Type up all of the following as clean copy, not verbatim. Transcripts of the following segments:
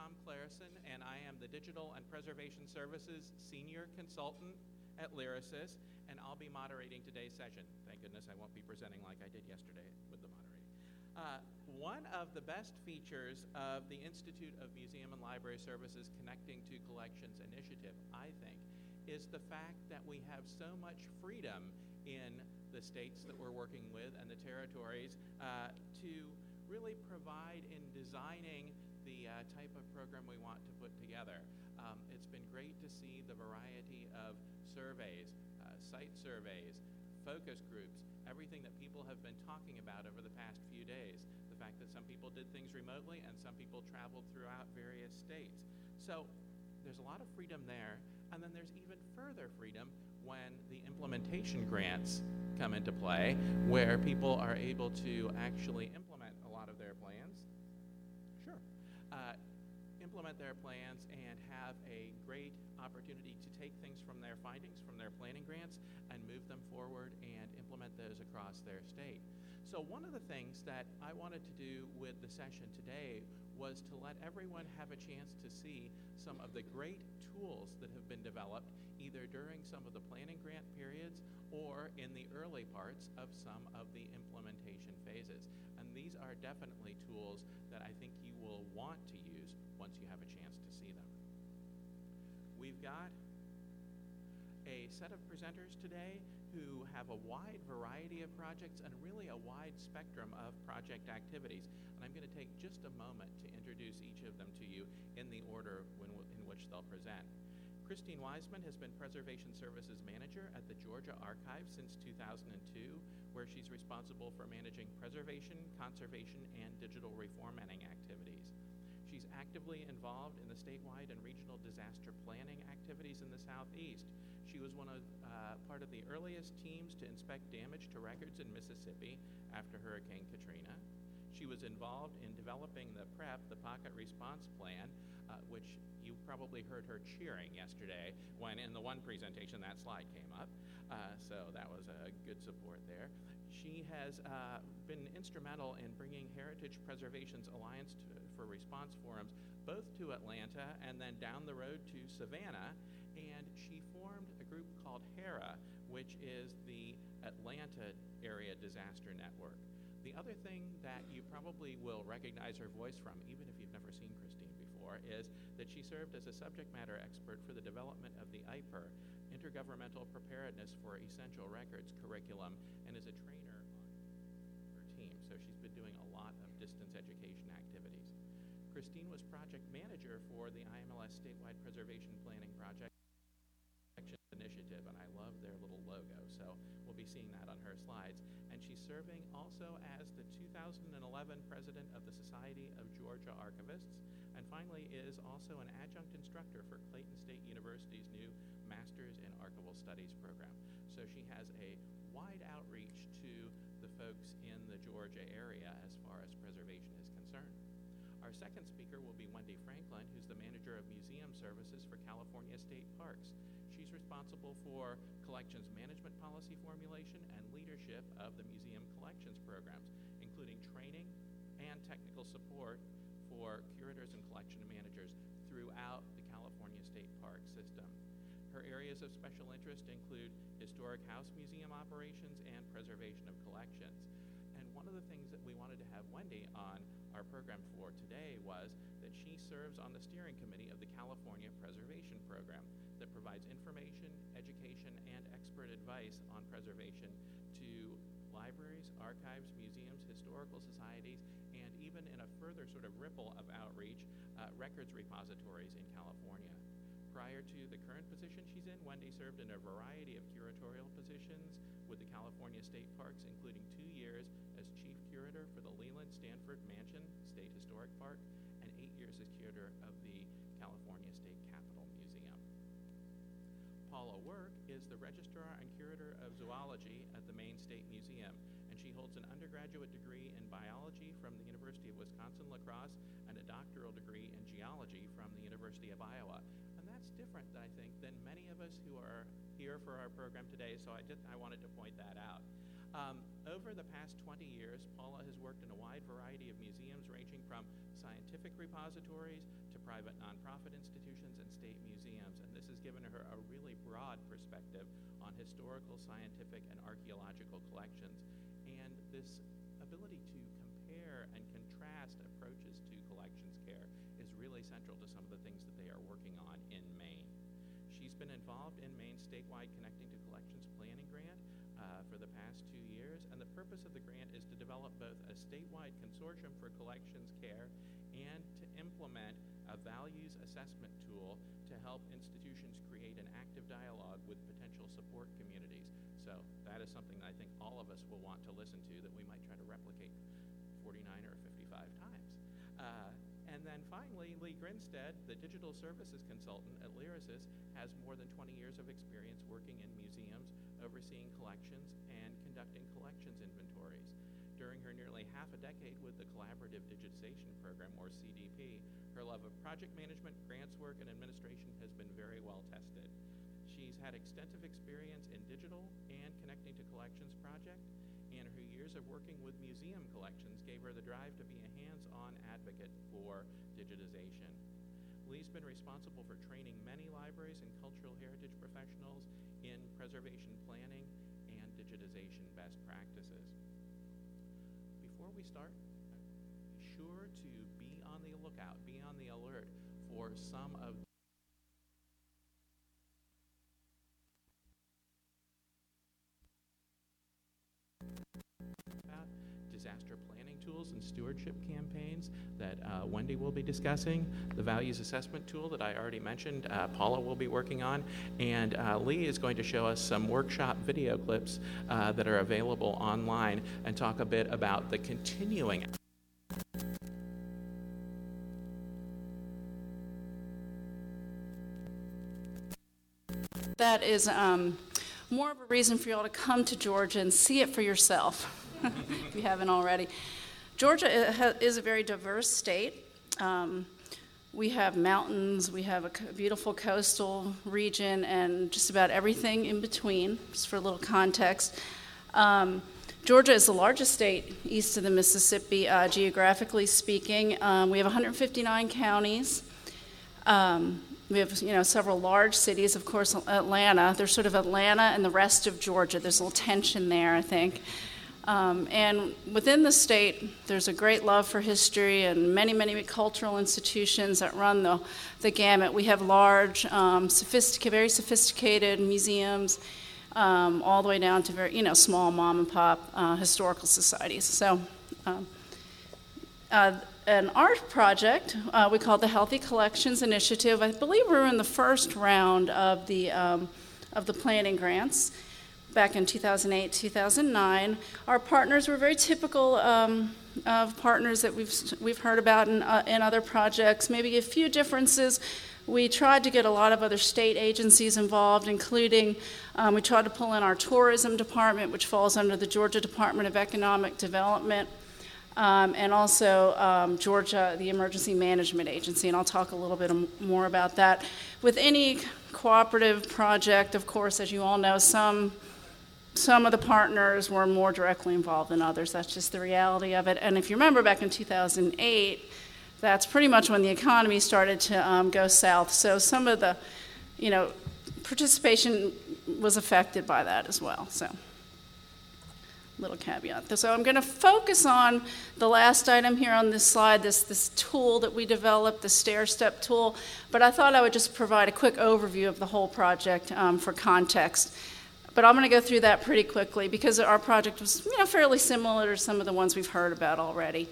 Tom Clareson, and I am the Digital and Preservation Services Senior Consultant at LYRASIS, and I'll be moderating today's session. Thank goodness I won't be presenting like I did yesterday with the moderating. One of the best features of the Institute of Museum and Library Services Connecting to Collections initiative, I think, is the fact that we have so much freedom in the states that we're working with and the territories to really provide in designing the type of program we want to put together. It's been great to see the variety of surveys, site surveys, focus groups, everything that people have been talking about over the past few days. The fact that some people did things remotely and some people traveled throughout various states. So there's a lot of freedom there, and then there's even further freedom when the implementation grants come into play, where people are able to actually implement a lot of their plans. Sure. Implement their plans and have a great opportunity to take things from their findings, from their planning grants, and move them forward and implement those across their state. So one of the things that I wanted to do with the session today was to let everyone have a chance to see some of the great tools that have been developed either during some of the planning grant periods or in the early parts of some of the implementation phases. And these are definitely tools that I think you will want to use once you have a chance to see them. We've got a set of presenters today who have a wide variety of projects and really a wide spectrum of project activities. And I'm going to take just a moment to introduce each of them to you in the order in which they'll present. Christine Wiseman has been Preservation Services Manager at the Georgia Archives since 2002, where she's responsible for managing preservation, conservation, and digital reformatting activities. She's actively involved in the statewide and regional disaster planning activities in the Southeast. She was one of part of the earliest teams to inspect damage to records in Mississippi after Hurricane Katrina. She was involved in developing the PREP, the Pocket Response Plan, which you probably heard her cheering yesterday when in the one presentation that slide came up. So that was a good support there. She has been instrumental in bringing Heritage Preservation's Alliance for Response Forums both to Atlanta and then down the road to Savannah. And she formed a group called HERA, which is the Atlanta Area Disaster Network. The other thing that you probably will recognize her voice from, even if you've never seen Christine before, is that she served as a subject matter expert for the development of the IPER, Intergovernmental Preparedness for Essential Records curriculum, and is a trainer on her team. So she's been doing a lot of distance education activities. Christine was project manager for the IMLS Statewide Preservation Planning Project initiative, and I love their little logo, so we'll be seeing that on her slides. And she's serving also as the 2011 president of the Society of Georgia Archivists, and finally is also an adjunct instructor for Clayton State University's new Masters in Archival Studies program. So she has a wide outreach to the folks in the Georgia area as far as preservation is concerned. Our second speaker will be Wendy Franklin, who's the manager of museum services for California State Parks. She's responsible for collections management policy formulation and leadership of the museum collections programs, including training and technical support for curators and collection managers throughout the California State Park system. Her areas of special interest include historic house museum operations and preservation of collections. And one of the things that we wanted to have Wendy on our program for today was that she serves on the steering committee of the California Preservation Program that provides information, education, and expert advice on preservation to libraries, archives, museums, historical societies, and even in a further sort of ripple of outreach, records repositories in California. Prior to the current position she's in, Wendy served in a variety of curatorial positions with the California State Parks, including 2 years as chief curator for the Leland Stanford Mansion State Historic Park, and 8 years as curator of the California State Capitol Museum. Paula Work is the registrar and curator of zoology at the Maine State Museum, and she holds an undergraduate degree in biology from the University of Wisconsin-La Crosse and a doctoral degree in geology from the University of Iowa. And that's different, I think, than many of us who are here for our program today, so I wanted to point that out. Over the past 20 years, Paula has worked in a wide variety of museums, ranging from scientific repositories to private nonprofit institutions and state museums, and this has given her a really broad perspective on historical, scientific, and archaeological collections. And this ability to compare and contrast approaches to collections care is really central to some of the things that they are working on in Maine. She's been involved in Maine's statewide Connecting to Collections Planning Grant for the past 2 years, and the purpose of the grant is to develop both a statewide consortium for collections care and to implement a values assessment tool to help institutions create an active dialogue with potential support communities. So that is something that I think all of us will want to listen to, that we might try to replicate 49 or 55 times. And then finally, Lee Grinstead, the digital services consultant at LYRASIS, has more than 20 years of experience working in museums, overseeing collections, and conducting collections inventories. During her nearly half a decade with the Collaborative Digitization Program, or CDP, her love of project management, grants work, and administration has been very well tested. She's had extensive experience in digital and Connecting to Collections project, and her years of working with museum collections gave her the drive to be a hands-on advocate for digitization. Lee's been responsible for training many libraries and cultural heritage professionals in preservation planning and digitization best practices. Before we start, be sure to be on the lookout, be on the alert for some of disaster planning tools and stewardship campaigns that Wendy will be discussing, the values assessment tool that I already mentioned, Paula will be working on, and Lee is going to show us some workshop video clips that are available online and talk a bit about the continuing. That is more of a reason for you all to come to Georgia and see it for yourself. If you haven't already. Georgia is a very diverse state. We have mountains, we have a beautiful coastal region, and just about everything in between, just for a little context. Georgia is the largest state east of the Mississippi, geographically speaking. We have 159 counties. We have, several large cities, of course, Atlanta. There's sort of Atlanta and the rest of Georgia. There's a little tension there, I think. And within the state, there's a great love for history and many, many cultural institutions that run the gamut. We have large, very sophisticated museums, all the way down to very, small mom and pop historical societies. So, an art project we called the Healthy Collections Initiative. I believe we were in the first round of the planning grants. Back in 2008, 2009, our partners were very typical of partners that we've heard about in other projects. Maybe a few differences. We tried to get a lot of other state agencies involved, including we tried to pull in our tourism department, which falls under the Georgia Department of Economic Development, and also Georgia, the Emergency Management Agency, and I'll talk a little bit more about that. With any cooperative project, of course, as you all know, some of the partners were more directly involved than others. That's just the reality of it. And if you remember back in 2008, that's pretty much when the economy started to go south. So some of the, participation was affected by that as well. So little caveat. So I'm going to focus on the last item here on this slide, this tool that we developed, the stair-step tool. But I thought I would just provide a quick overview of the whole project for context. But I'm going to go through that pretty quickly because our project was, fairly similar to some of the ones we've heard about already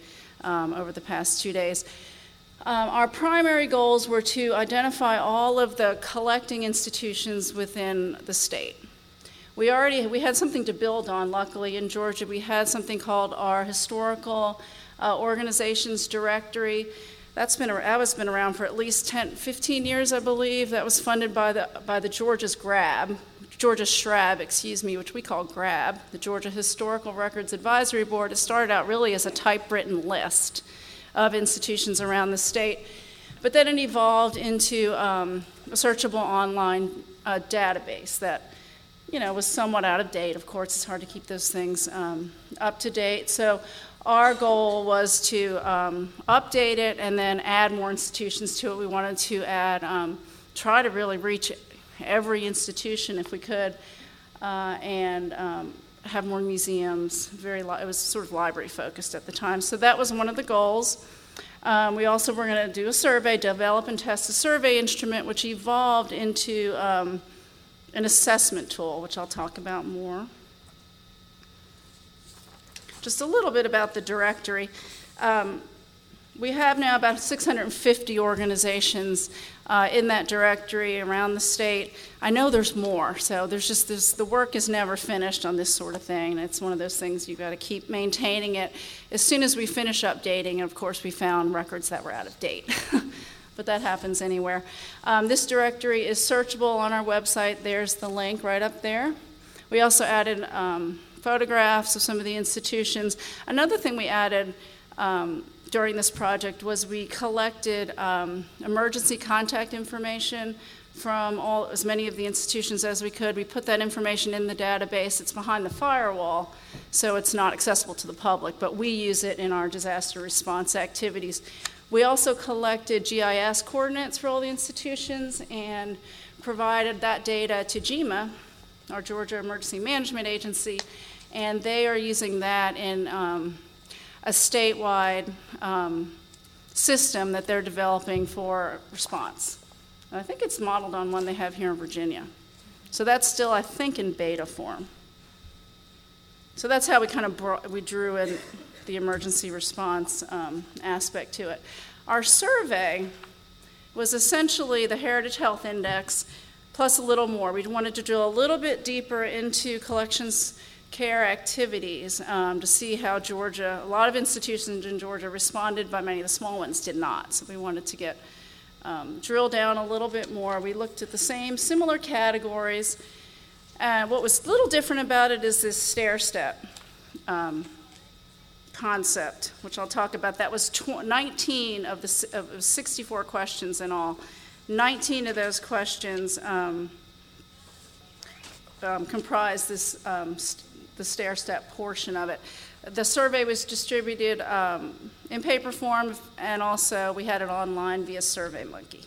over the past 2 days. Our primary goals were to identify all of the collecting institutions within the state. We had something to build on, luckily, in Georgia. We had something called our Historical Organizations Directory. That has been around for at least 15 years, I believe. That was funded by the Georgia SHRAB, which we call GRAB, the Georgia Historical Records Advisory Board. It started out really as a typewritten list of institutions around the state, but then it evolved into a searchable online database that you know, was somewhat out of date. Of course, it's hard to keep those things up to date. So our goal was to update it and then add more institutions to it. We wanted to add, try to really reach every institution if we could, and have more museums. It was sort of library focused at the time. So that was one of the goals. We also were going to do a survey, develop and test a survey instrument, which evolved into an assessment tool, which I'll talk about more. Just a little bit about the directory. We have now about 650 organizations in that directory around the state. I know there's more, so there's just this, the work is never finished on this sort of thing, and it's one of those things you've got to keep maintaining it. As soon as we finish updating, of course, we found records that were out of date, but that happens anywhere. This directory is searchable on our website. There's the link right up there. We also added photographs of some of the institutions. Another thing we added during this project was we collected emergency contact information from as many of the institutions as we could. We put that information in the database. It's behind the firewall, so it's not accessible to the public, but we use it in our disaster response activities. We also collected GIS coordinates for all the institutions and provided that data to GEMA, our Georgia Emergency Management Agency, and they are using that in a statewide system that they're developing for response. And I think it's modeled on one they have here in Virginia. So that's still, I think, in beta form. So that's how we kind of drew in the emergency response aspect to it. Our survey was essentially the Heritage Health Index plus a little more. We wanted to drill a little bit deeper into collections care activities to see how Georgia, a lot of institutions in Georgia responded, but many of the small ones did not. So we wanted to get drill down a little bit more. We looked at the same similar categories. What was a little different about it is this stair step concept, which I'll talk about. That was 19 of 64 questions in all. 19 of those questions comprised this the stair-step portion of it. The survey was distributed in paper form, and also we had it online via SurveyMonkey.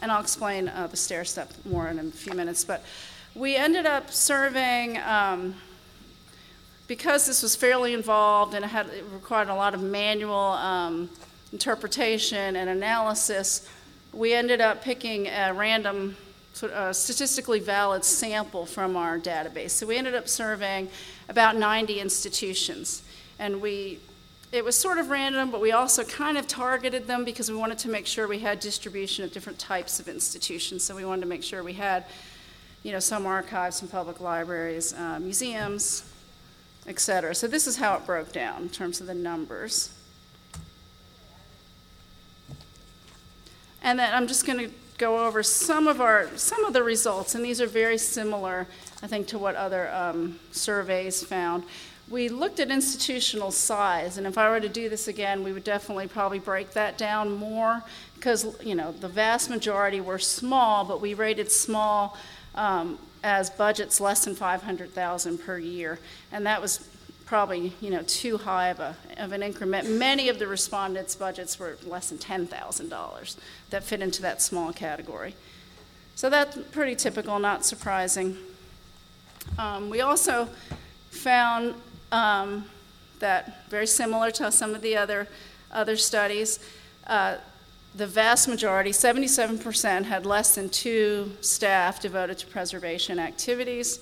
And I'll explain the stair-step more in a few minutes, but we ended up surveying, because this was fairly involved and it required a lot of manual interpretation and analysis, we ended up picking a random statistically valid sample from our database. So we ended up surveying about 90 institutions. And it was sort of random, but we also kind of targeted them because we wanted to make sure we had distribution of different types of institutions. So we wanted to make sure we had, you know, some archives, some public libraries, museums, et cetera. So this is how it broke down in terms of the numbers. And then I'm just going to go over some of the results, and these are very similar, I think, to what other surveys found. We looked at institutional size, and if I were to do this again, we would definitely probably break that down more because, you know, the vast majority were small, but we rated small as budgets less than $500,000 per year, and that was probably, you know, too high of an increment. Many of the respondents' budgets were less than $10,000 that fit into that small category. So that's pretty typical, not surprising. We also found that, very similar to some of the other studies, the vast majority, 77%, had less than 2 staff devoted to preservation activities.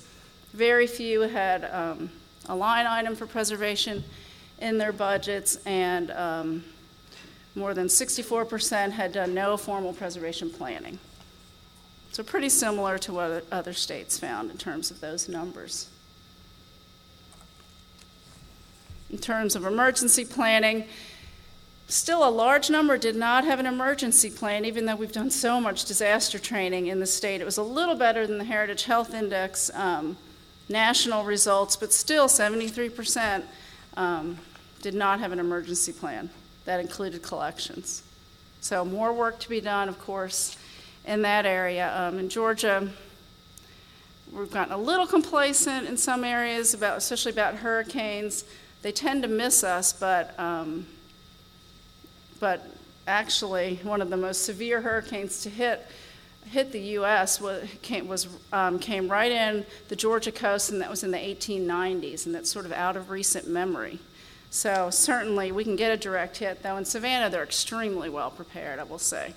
Very few had a line item for preservation in their budgets, and more than 64% had done no formal preservation planning. So pretty similar to what other states found in terms of those numbers. In terms of emergency planning, still a large number did not have an emergency plan, even though we've done so much disaster training in the state. It was a little better than the Heritage Health Index national results, but still 73% did not have an emergency plan. That included collections. So more work to be done, of course, in that area. In Georgia, we've gotten a little complacent in some areas, especially about hurricanes. They tend to miss us, but actually one of the most severe hurricanes to hit the U.S. came right in the Georgia coast, and that was in the 1890s, and that's sort of out of recent memory. So certainly we can get a direct hit, though in Savannah they're extremely well prepared, I will say.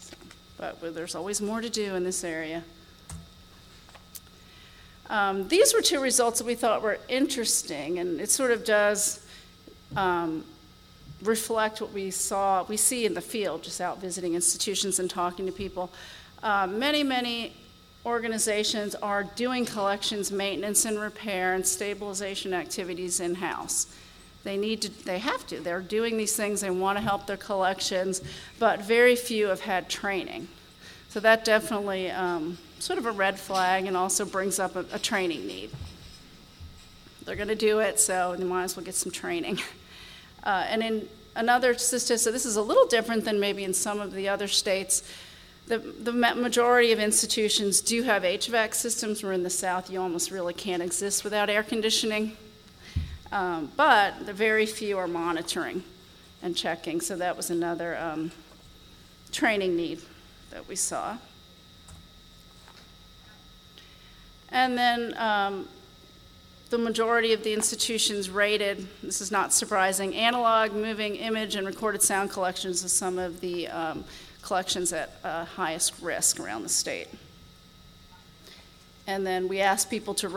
So, but there's always more to do in this area. These were two results that we thought were interesting, and it sort of does reflect what we see in the field, just out visiting institutions and talking to people. Many organizations are doing collections maintenance and repair and stabilization activities in-house. They're doing these things, they want to help their collections, but very few have had training. So that definitely sort of a red flag, and also brings up a training need. They're going to do it, so they might as well get some training. And in another statistic, so this is a little different than maybe in some of the other states, the majority of institutions do have HVAC systems. We're in the South, you almost really can't exist without air conditioning. But the very few are monitoring and checking, so that was another training need that we saw. And then the majority of the institutions rated, this is not surprising, analog, moving, image, and recorded sound collections as some of the collections at highest risk around the state. And then we asked people to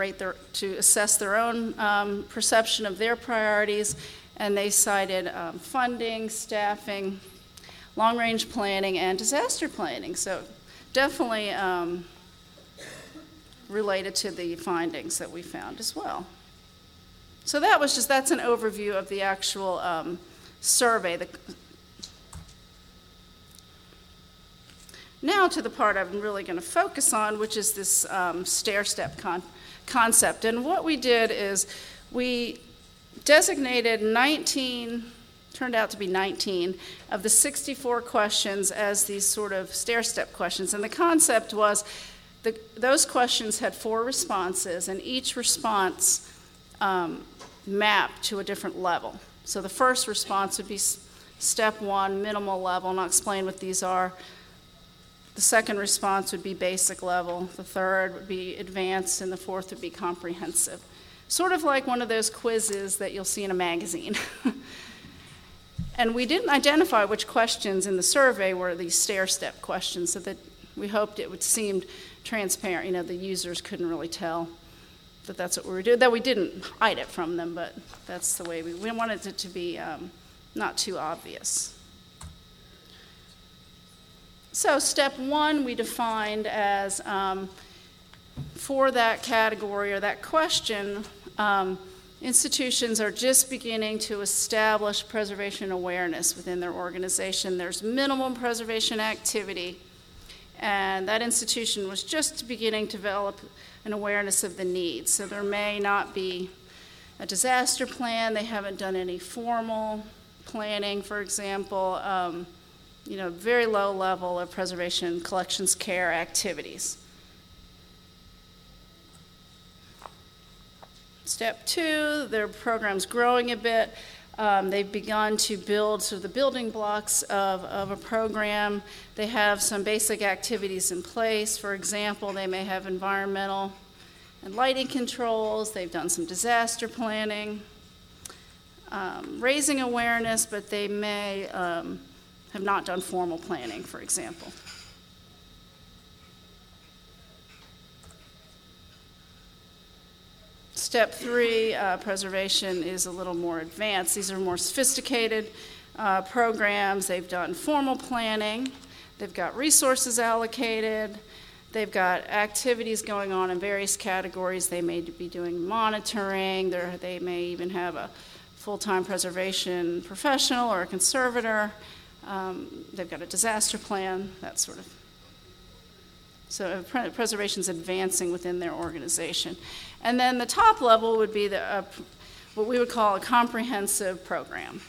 assess their own perception of their priorities, and they cited funding, staffing, long-range planning, and disaster planning. So definitely related to the findings that we found as well. So that's an overview of the actual survey. Now to the part I'm really going to focus on, which is this stair-step concept. And what we did is we designated 19 of the 64 questions as these sort of stair-step questions. And the concept was those questions had 4 responses, and each response mapped to a different level. So the first response would be step 1, minimal level, and I'll explain what these are. The second response would be basic level, the third would be advanced, and the fourth would be comprehensive. Sort of like one of those quizzes that you'll see in a magazine. And we didn't identify which questions in the survey were these stair-step questions, so that we hoped it would seem transparent. You know, the users couldn't really tell that that's what we were doing. Though we didn't hide it from them, but that's the way we wanted it to be not too obvious. So step 1 we defined as, for that category or that question, institutions are just beginning to establish preservation awareness within their organization. There's minimum preservation activity, and that institution was just beginning to develop an awareness of the needs. So there may not be a disaster plan. They haven't done any formal planning, for example. Very low level of preservation, collections care activities. Step 2, their program's growing a bit. They've begun to build sort of the building blocks of a program. They have some basic activities in place. For example, they may have environmental and lighting controls. They've done some disaster planning, raising awareness, but they may have not done formal planning, for example. Step 3, preservation is a little more advanced. These are more sophisticated programs. They've done formal planning. They've got resources allocated. They've got activities going on in various categories. They may be doing monitoring. They may even have a full-time preservation professional or a conservator. They've got a disaster plan, that sort of. So preservation's advancing within their organization. And then the top level would be what we would call a comprehensive program.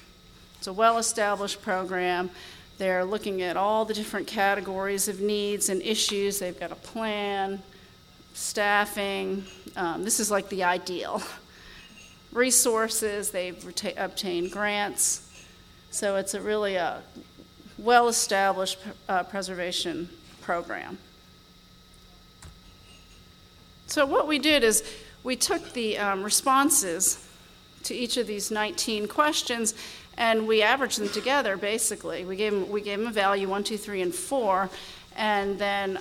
It's a well-established program. They're looking at all the different categories of needs and issues. They've got a plan, staffing. This is like the ideal. Resources, they've obtained grants. So it's a really a well-established preservation program. So what we did is we took the responses to each of these 19 questions and we averaged them together, basically. We gave them a value, 1, 2, 3, and 4, and then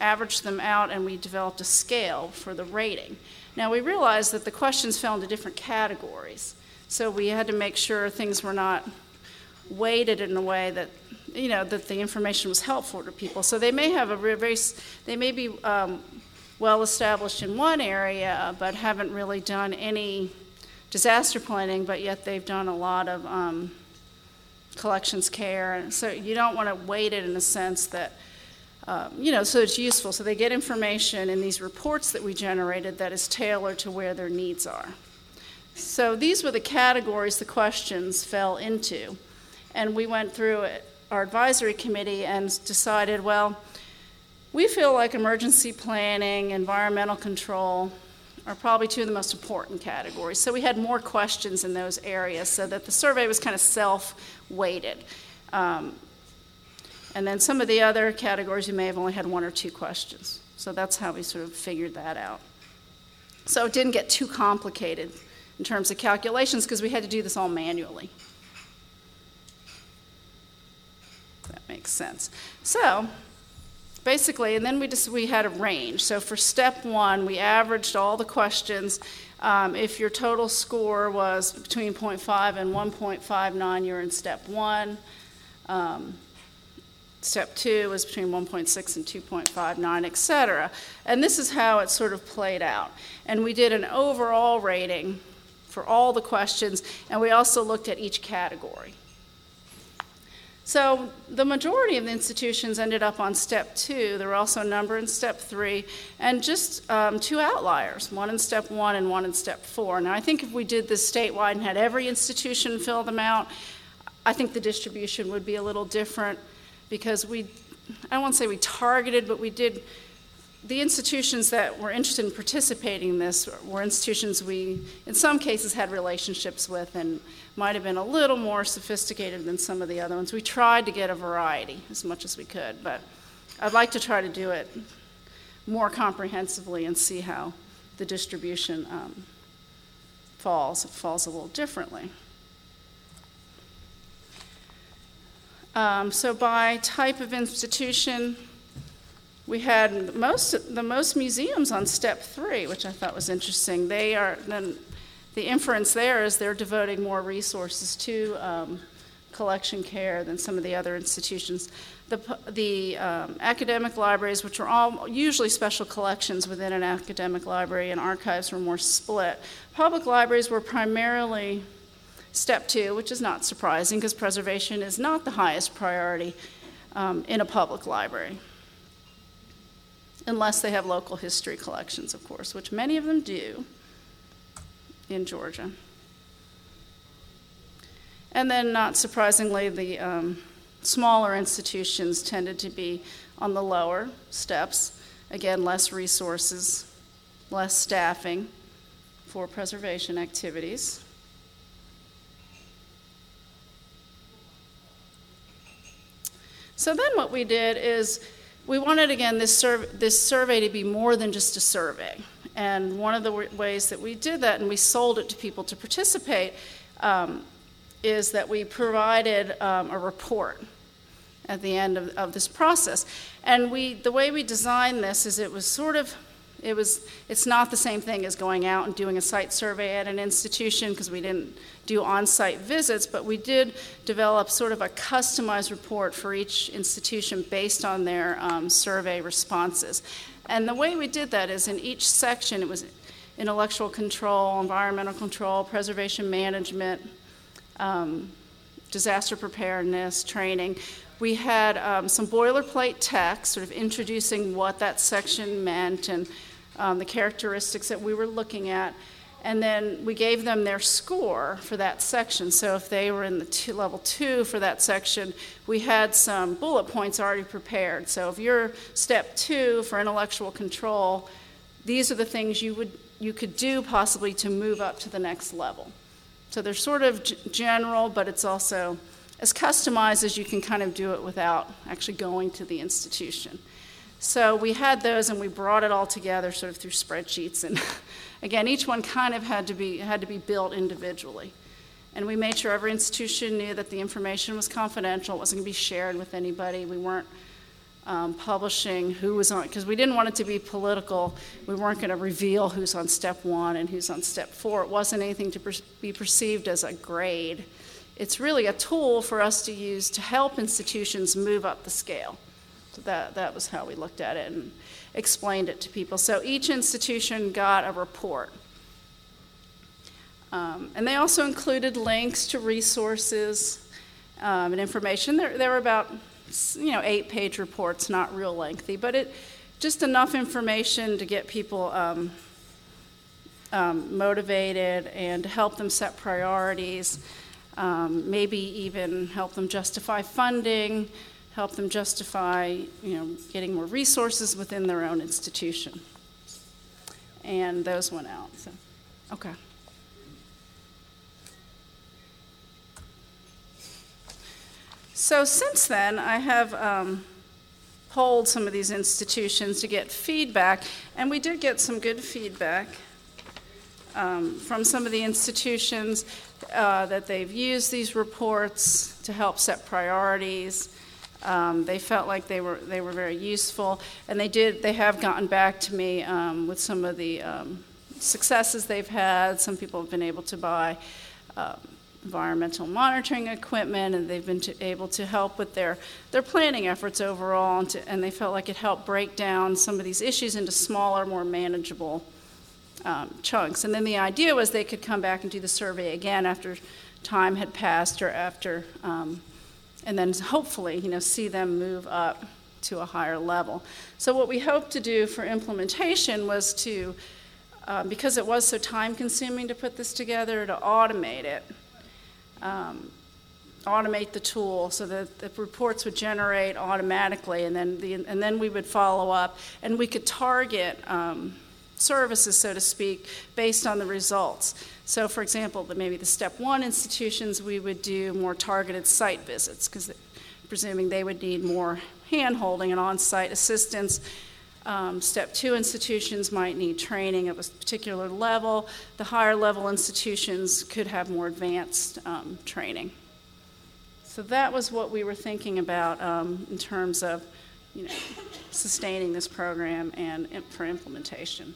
averaged them out, and we developed a scale for the rating. Now we realized that the questions fell into different categories. So we had to make sure things were not weighted in a way that, you know, that the information was helpful to people. So they may have they may be well established in one area, but haven't really done any disaster planning, but yet they've done a lot of collections care. And so you don't want to weight it in a sense that, you know, so it's useful. So they get information in these reports that we generated that is tailored to where their needs are. So these were the categories the questions fell into. And we went through it, our advisory committee, and decided, well, we feel like emergency planning, environmental control are probably two of the most important categories. So we had more questions in those areas so that the survey was kind of self-weighted. And then some of the other categories, you may have only had 1 or 2 questions. So that's how we sort of figured that out. So it didn't get too complicated in terms of calculations because we had to do this all manually. That makes sense. So basically, and then we had a range. So for step 1, we averaged all the questions. If your total score was between 0.5 and 1.59, you're in step 1. Step 2 was between 1.6 and 2.59, et cetera. And this is how it sort of played out. And we did an overall rating for all the questions, and we also looked at each category. So the majority of the institutions ended up on step 2. There were also a number in step 3, and just 2 outliers, one in step 1 and one in step 4. Now I think if we did this statewide and had every institution fill them out, I think the distribution would be a little different because I won't say we targeted, but we did, the institutions that were interested in participating in this were institutions we, in some cases, had relationships with and might have been a little more sophisticated than some of the other ones. We tried to get a variety as much as we could, but I'd like to try to do it more comprehensively and see how the distribution falls. It falls a little differently. So by type of institution, we had the most museums on step 3, which I thought was interesting. The inference there is they're devoting more resources to collection care than some of the other institutions. The academic libraries, which are all usually special collections within an academic library, and archives were more split. Public libraries were primarily step 2, which is not surprising because preservation is not the highest priority in a public library. Unless they have local history collections, of course, which many of them do in Georgia. And then, not surprisingly, the smaller institutions tended to be on the lower steps. Again, less resources, less staffing for preservation activities. So then what we did is we wanted, again, this survey to be more than just a survey. And one of the ways that we did that, and we sold it to people to participate, is that we provided a report at the end of this process. And the way we designed this is it's not the same thing as going out and doing a site survey at an institution because we didn't do on-site visits, but we did develop sort of a customized report for each institution based on their survey responses. And the way we did that is in each section, it was intellectual control, environmental control, preservation management, disaster preparedness, training. We had some boilerplate text sort of introducing what that section meant and the characteristics that we were looking at. And then we gave them their score for that section. So if they were in the level 2 for that section, we had some bullet points already prepared. So if you're step 2 for intellectual control, these are the things you could do possibly to move up to the next level. So they're sort of general, but it's also as customized as you can kind of do it without actually going to the institution. So we had those, and we brought it all together sort of through spreadsheets. And again, each one kind of had to be built individually. And we made sure every institution knew that the information was confidential. It wasn't going to be shared with anybody. We weren't publishing who was on, because we didn't want it to be political. We weren't going to reveal who's on step 1 and who's on step 4. It wasn't anything to be perceived as a grade. It's really a tool for us to use to help institutions move up the scale. So that was how we looked at it and explained it to people. So each institution got a report. And they also included links to resources and information. There were about 8-page reports, not real lengthy, but it just enough information to get people motivated and to help them set priorities, maybe even help them justify funding, help them justify getting more resources within their own institution. And those went out. So. Okay. So since then, I have polled some of these institutions to get feedback, and we did get some good feedback from some of the institutions that they've used these reports to help set priorities. They felt like they were very useful, and they have gotten back to me with some of the successes they've had. Some people have been able to buy environmental monitoring equipment, and they've been able to help with their planning efforts overall, and they felt like it helped break down some of these issues into smaller, more manageable chunks. And then the idea was they could come back and do the survey again after time had passed, or after, and then hopefully, see them move up to a higher level. So what we hoped to do for implementation was to, because it was so time-consuming to put this together, to automate it. Automate the tool so that the reports would generate automatically, and then we would follow up, and we could target services, so to speak, based on the results. So, for example, maybe the step 1 institutions, we would do more targeted site visits, because presuming they would need more hand-holding and on-site assistance. Step 2 institutions might need training of a particular level. The higher level institutions could have more advanced training. So that was what we were thinking about in terms of sustaining this program and for implementation.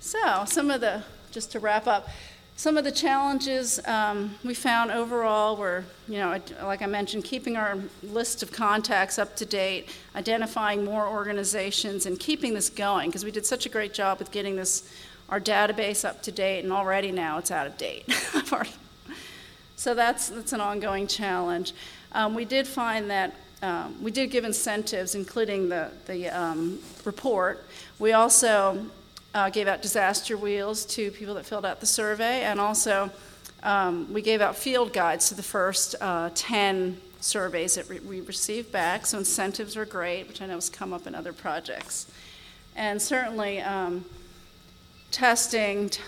So just to wrap up, some of the challenges we found overall were, like I mentioned, keeping our list of contacts up to date, identifying more organizations, and keeping this going, because we did such a great job with getting our database up to date, and already now it's out of date. So that's an ongoing challenge. We did find that we did give incentives, including the report. We also gave out disaster wheels to people that filled out the survey, and also we gave out field guides to the first 10 surveys that we received back. So incentives are great, which I know has come up in other projects. And certainly a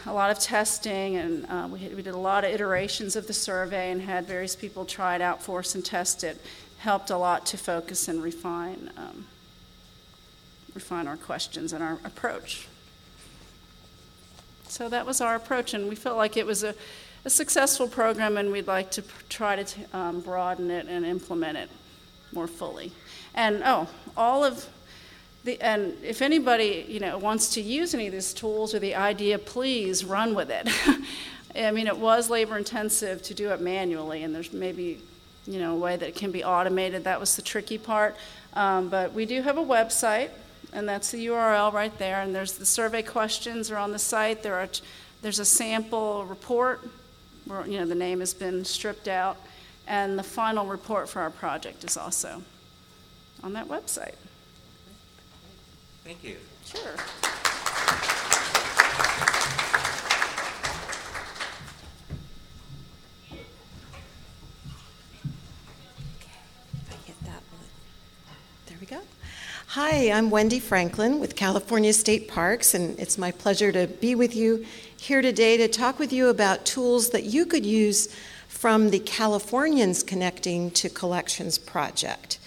lot of testing, and we did a lot of iterations of the survey and had various people try it out for us and test it. Helped a lot to focus and refine our questions and our approach. So that was our approach, and we felt like it was a successful program, and we'd like to try to broaden it and implement it more fully. And if anybody wants to use any of these tools or the idea, please run with it. I mean, it was labor intensive to do it manually, and there's maybe a way that it can be automated. That was the tricky part, but we do have a website. And that's the URL right there. And there's the survey questions are on the site. There's a sample report where the name has been stripped out. And the final report for our project is also on that website. Thank you. Sure. Hi, I'm Wendy Franklin with California State Parks, and it's my pleasure to be with you here today to talk with you about tools that you could use from the Californians Connecting to Collections project.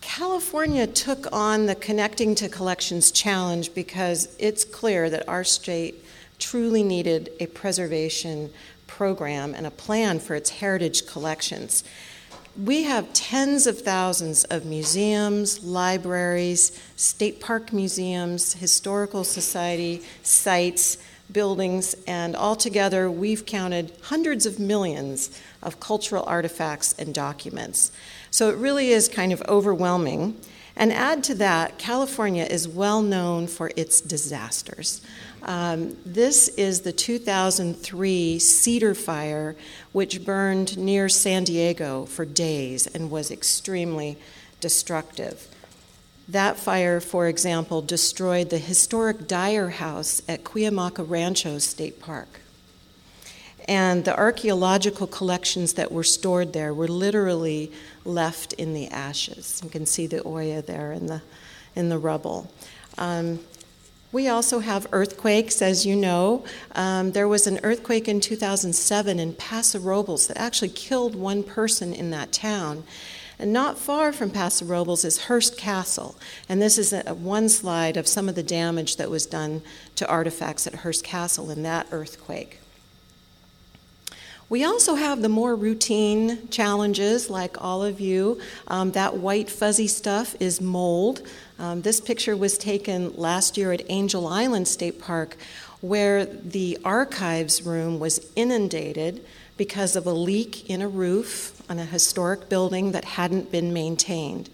California took on the Connecting to Collections challenge because it's clear that our state truly needed a preservation program and a plan for its heritage collections. We have tens of thousands of museums, libraries, state park museums, historical society sites, buildings, and altogether we've counted hundreds of millions of cultural artifacts and documents. So it really is kind of overwhelming. And add to that, California is well known for its disasters. This is the 2003 Cedar Fire, which burned near San Diego for days and was extremely destructive. That fire, for example, destroyed the historic Dyer House at Cuyamaca Rancho State Park. And the archaeological collections that were stored there were literally left in the ashes. You can see the Oya there in the rubble. We also have earthquakes, as you know. There was an earthquake in 2007 in Paso Robles that actually killed one person in that town. And not far from Paso Robles is Hearst Castle. And this is one slide of some of the damage that was done to artifacts at Hearst Castle in that earthquake. We also have the more routine challenges, like all of you. That white fuzzy stuff is mold. This picture was taken last year at Angel Island State Park, where the archives room was inundated because of a leak in a roof on a historic building that hadn't been maintained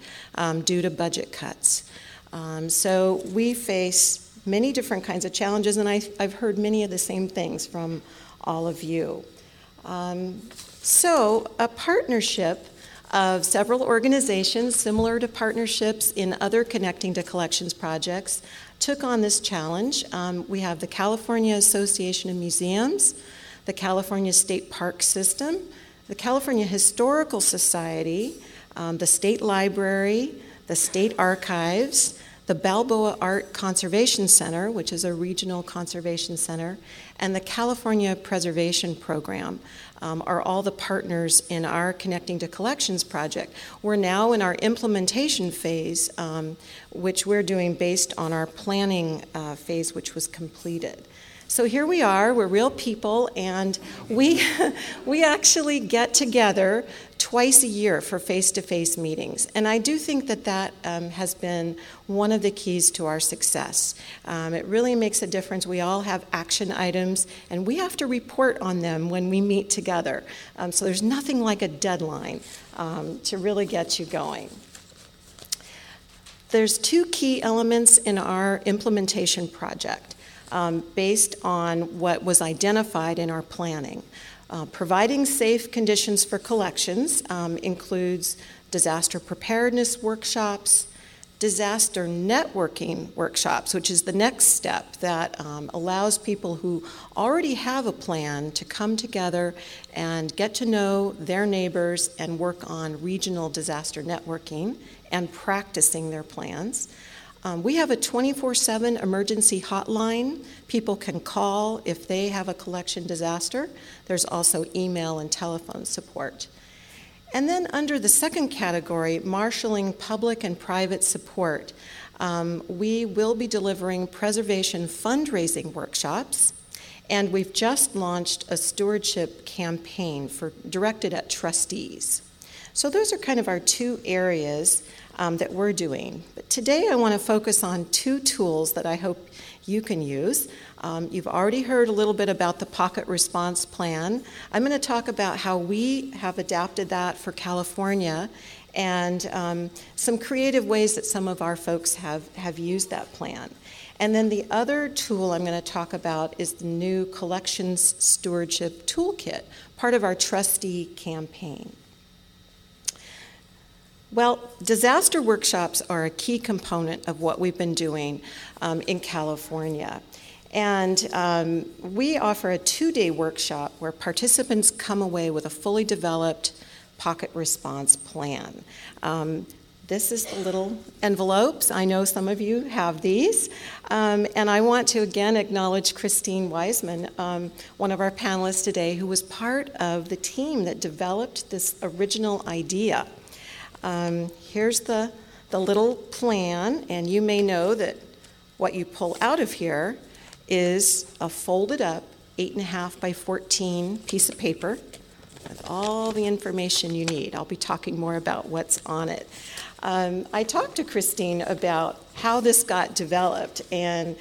due to budget cuts. So we face many different kinds of challenges, and I've heard many of the same things from all of you. So a partnership of several organizations, similar to partnerships in other Connecting to Collections projects, took on this challenge. We have the California Association of Museums, the California State Park System, the California Historical Society, the State Library, the State Archives, the Balboa Art Conservation Center, which is a regional conservation center, and the California Preservation Program are all the partners in our Connecting to Collections project. We're now in our implementation phase, which we're doing based on our planning phase, which was completed. So here we are, we're real people, and we actually get together twice a year for face-to-face meetings. And I do think that has been one of the keys to our success. It really makes a difference. We all have action items, and we have to report on them when we meet together. So there's nothing like a deadline to really get you going. There's two key elements in our implementation project. Based on what was identified in our planning. Providing safe conditions for collections includes disaster preparedness workshops, disaster networking workshops, which is the next step that allows people who already have a plan to come together and get to know their neighbors and work on regional disaster networking and practicing their plans. We have a 24/7 emergency hotline. People can call if they have a collection disaster. There's also email and telephone support. And then under the second category, marshaling public and private support, we will be delivering preservation fundraising workshops, and we've just launched a stewardship campaign directed at trustees. So those are kind of our two areas that we're doing. But today I want to focus on two tools that I hope you can use. You've already heard a little bit about the Pocket Response Plan. I'm going to talk about how we have adapted that for California and some creative ways that some of our folks have used that plan. And then the other tool I'm going to talk about is the new Collections Stewardship Toolkit, part of our trustee campaign. Well, disaster workshops are a key component of what we've been doing in California. And we offer a 2-day workshop where participants come away with a fully developed pocket response plan. This is the little envelopes. I know some of you have these. And I want to again acknowledge Christine Wiseman, one of our panelists today, who was part of the team that developed this original idea. Here's the little plan, and you may know that what you pull out of here is a folded up 8.5 by 14 piece of paper with all the information you need. I'll be talking more about what's on it. I talked to Christine about how this got developed, and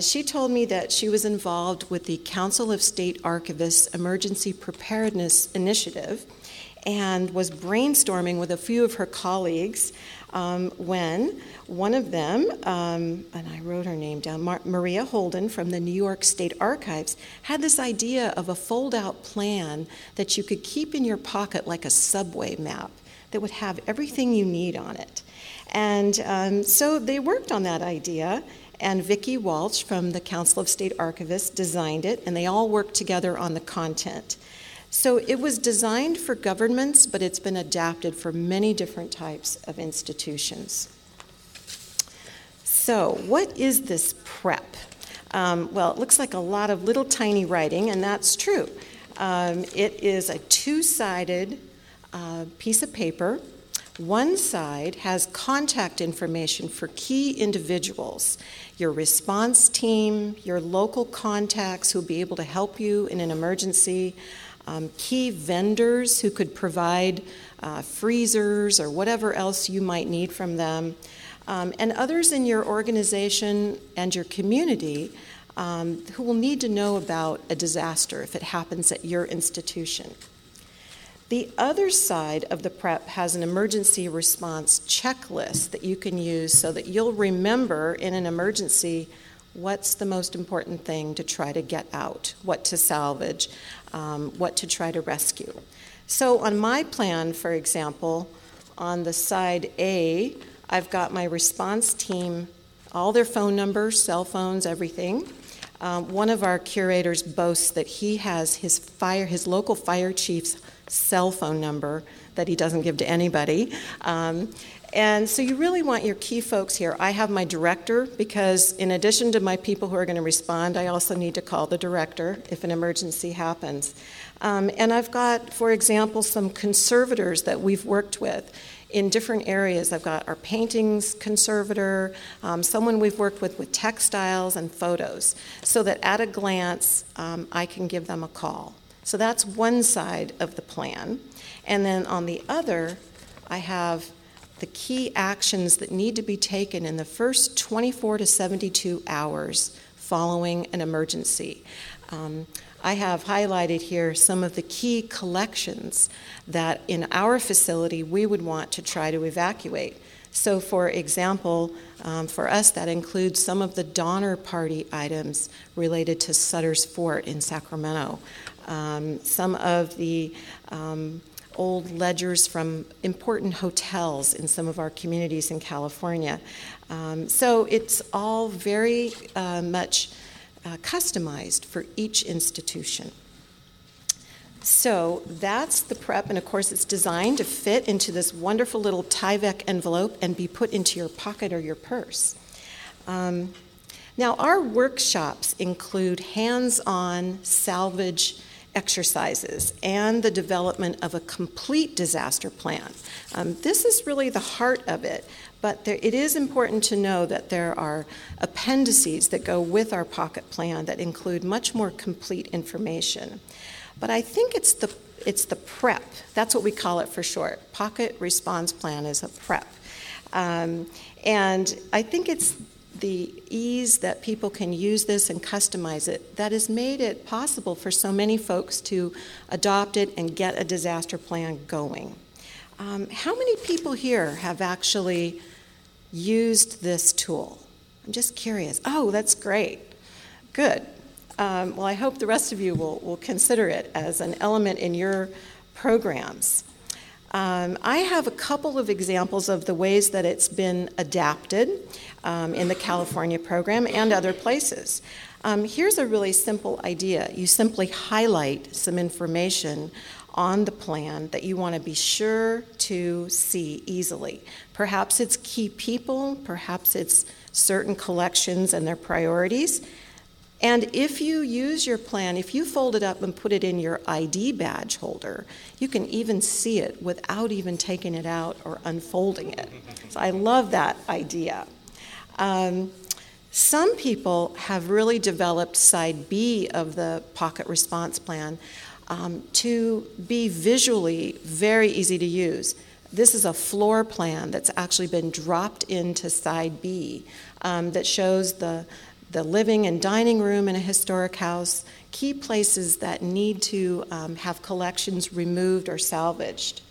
she told me that she was involved with the Council of State Archivists Emergency Preparedness Initiative and was brainstorming with a few of her colleagues when one of them, and I wrote her name down, Maria Holden from the New York State Archives, had this idea of a fold-out plan that you could keep in your pocket like a subway map that would have everything you need on it. And so they worked on that idea, and Vicki Walsh from the Council of State Archivists designed it, and they all worked together on the content. So it was designed for governments, but it's been adapted for many different types of institutions. So what is this PREP? Well, it looks like a lot of little tiny writing, and that's true. It is a two-sided piece of paper. One side has contact information for key individuals, your response team, your local contacts who will be able to help you in an emergency, key vendors who could provide freezers or whatever else you might need from them, and others in your organization and your community who will need to know about a disaster if it happens at your institution. The other side of the PREP has an emergency response checklist that you can use so that you'll remember in an emergency what's the most important thing to try to get out, what to salvage, what to try to rescue. So on my plan, for example, on the side A, I've got my response team, all their phone numbers, cell phones, everything. One of our curators boasts that he has his local fire chief's cell phone number that he doesn't give to anybody. And so you really want your key folks here. I have my director because in addition to my people who are going to respond, I also need to call the director if an emergency happens. And I've got, for example, some conservators that we've worked with in different areas. I've got our paintings conservator, someone we've worked with textiles and photos, so that at a glance, I can give them a call. So that's one side of the plan. And then on the other, I have the key actions that need to be taken in the first 24 to 72 hours following an emergency. I have highlighted here some of the key collections that in our facility we would want to try to evacuate. So for example, for us that includes some of the Donner Party items related to Sutter's Fort in Sacramento. Some of the old ledgers from important hotels in some of our communities in California. So it's all very much customized for each institution. So that's the PREP, and of course it's designed to fit into this wonderful little Tyvek envelope and be put into your pocket or your purse. Now our workshops include hands-on salvage exercises and the development of a complete disaster plan. This is really the heart of it, but it is important to know that there are appendices that go with our pocket plan that include much more complete information. But I think it's the PREP. That's what we call it for short. Pocket Response Plan is a PREP. And I think it's the ease that people can use this and customize it that has made it possible for so many folks to adopt it and get a disaster plan going. How many people here have actually used this tool? I'm just curious. Oh, that's great. Good. Well, I hope the rest of you will consider it as an element in your programs. I have a couple of examples of the ways that it's been adapted in the California program and other places. Here's a really simple idea. You simply highlight some information on the plan that you want to be sure to see easily. Perhaps it's key people, perhaps it's certain collections and their priorities. And if you use your plan, if you fold it up and put it in your ID badge holder, you can even see it without even taking it out or unfolding it. So I love that idea. Some people have really developed side B of the Pocket Response Plan to be visually very easy to use. This is a floor plan that's actually been dropped into side B that shows the living and dining room in a historic house, key places that need to have collections removed or salvaged.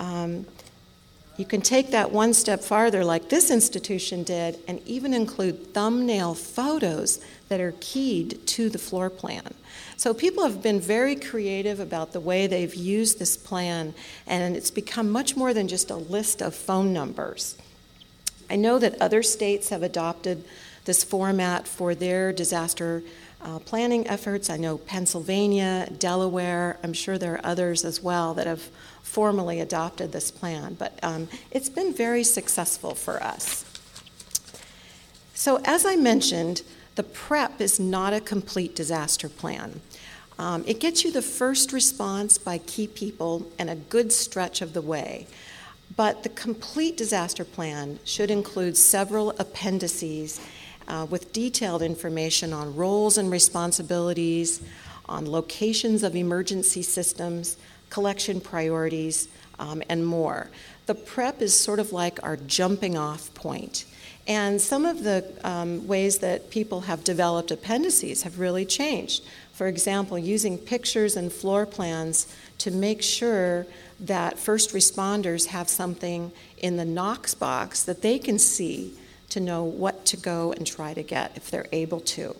You can take that one step farther like this institution did and even include thumbnail photos that are keyed to the floor plan. So people have been very creative about the way they've used this plan, and it's become much more than just a list of phone numbers. I know that other states have adopted this format for their disaster planning efforts. I know Pennsylvania, Delaware, I'm sure there are others as well that have formally adopted this plan, but it's been very successful for us. So as I mentioned, the PREP is not a complete disaster plan. It gets you the first response by key people and a good stretch of the way. But the complete disaster plan should include several appendices with detailed information on roles and responsibilities, on locations of emergency systems, collection priorities, and more. The PREP is sort of like our jumping off point. And some of the ways that people have developed appendices have really changed. For example, using pictures and floor plans to make sure that first responders have something in the Knox box that they can see to know what to go and try to get if they're able to.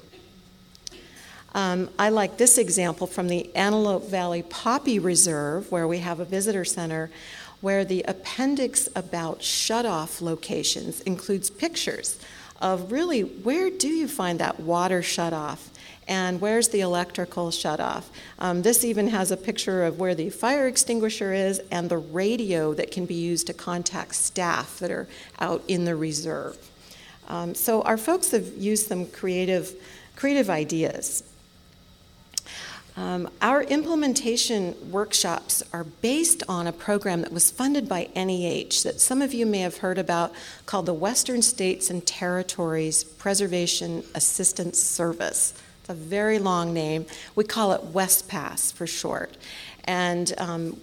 I like this example from the Antelope Valley Poppy Reserve, where we have a visitor center, where the appendix about shutoff locations includes pictures of really where do you find that water shutoff and where's the electrical shutoff. This even has a picture of where the fire extinguisher is and the radio that can be used to contact staff that are out in the reserve. So our folks have used some creative ideas. Our implementation workshops are based on a program that was funded by NEH that some of you may have heard about called the Western States and Territories Preservation Assistance Service. It's a very long name. We call it West Pass for short. And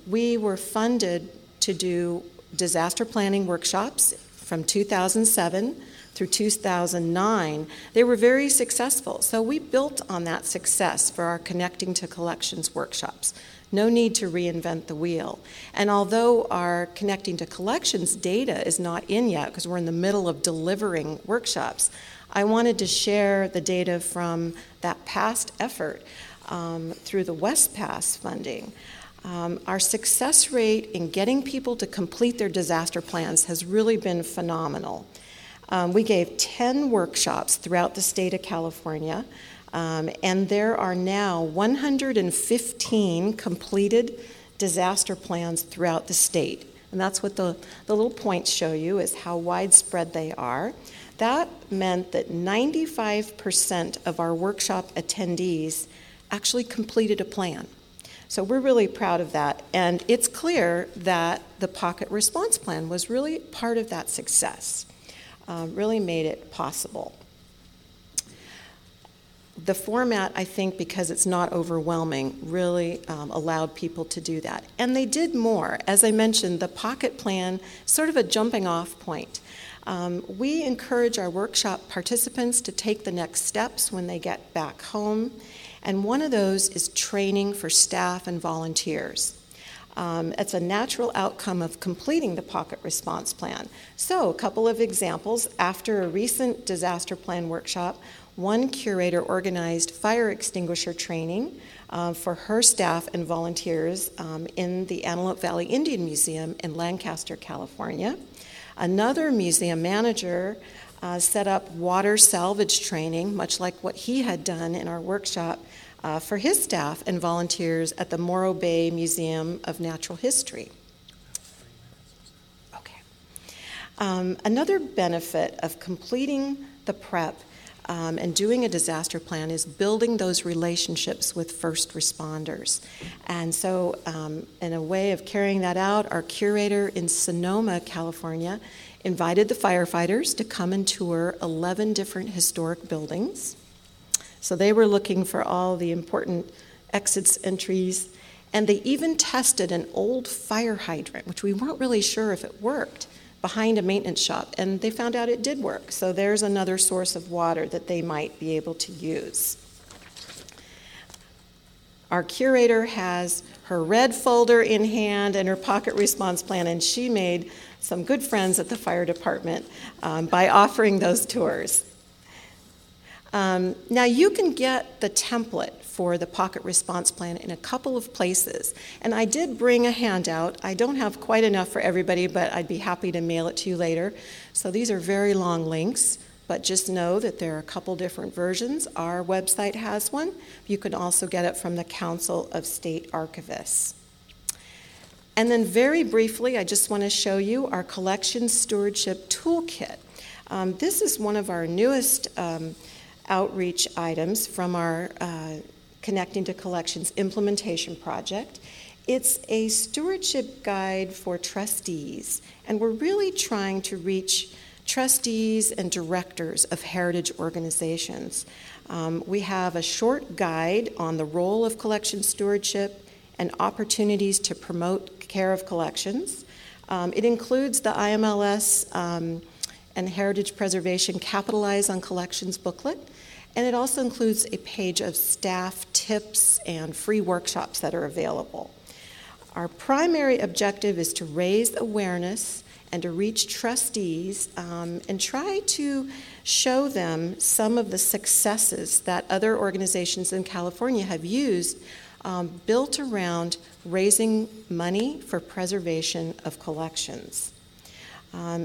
we were funded to do disaster planning workshops from 2007 through 2009, they were very successful. So we built on that success for our Connecting to Collections workshops. No need to reinvent the wheel. And although our Connecting to Collections data is not in yet, because we're in the middle of delivering workshops, I wanted to share the data from that past effort through the West Pass funding. Our success rate in getting people to complete their disaster plans has really been phenomenal. We gave 10 workshops throughout the state of California, and there are now 115 completed disaster plans throughout the state. And that's what the little points show you, is how widespread they are. That meant that 95% of our workshop attendees actually completed a plan. So we're really proud of that, and it's clear that the Pocket Response Plan was really part of that success. Really made it possible. The format, I think, because it's not overwhelming, really allowed people to do that. And they did more. As I mentioned, the Pocket Plan, sort of a jumping off point. We encourage our workshop participants to take the next steps when they get back home. And one of those is training for staff and volunteers. It's a natural outcome of completing the Pocket Response Plan. So a couple of examples. After a recent disaster plan workshop, one curator organized fire extinguisher training for her staff and volunteers in the Antelope Valley Indian Museum in Lancaster, California. Another museum manager set up water salvage training, much like what he had done in our workshop, for his staff and volunteers at the Morro Bay Museum of Natural History. Okay. Another benefit of completing the prep and doing a disaster plan is building those relationships with first responders. And so in a way of carrying that out, our curator in Sonoma, California, invited the firefighters to come and tour 11 different historic buildings. So they were looking for all the important exits, entries, and they even tested an old fire hydrant, which we weren't really sure if it worked, behind a maintenance shop, and they found out it did work. So there's another source of water that they might be able to use. Our curator has her red folder in hand and her pocket response plan, and she made some good friends at the fire department by offering those tours. Now you can get the template for the pocket response plan in a couple of places. And I did bring a handout. I don't have quite enough for everybody, but I'd be happy to mail it to you later. So these are very long links, but just know that there are a couple different versions. Our website has one. You can also get it from the Council of State Archivists. And then very briefly, I just want to show you our Collection Stewardship Toolkit. This is one of our newest outreach items from our Connecting to Collections implementation project. It's a stewardship guide for trustees, and we're really trying to reach trustees and directors of heritage organizations. We have a short guide on the role of collection stewardship and opportunities to promote care of collections. It includes the IMLS and Heritage Preservation Capitalize on Collections booklet. And it also includes a page of staff tips and free workshops that are available. Our primary objective is to raise awareness and to reach trustees and try to show them some of the successes that other organizations in California have used built around raising money for preservation of collections.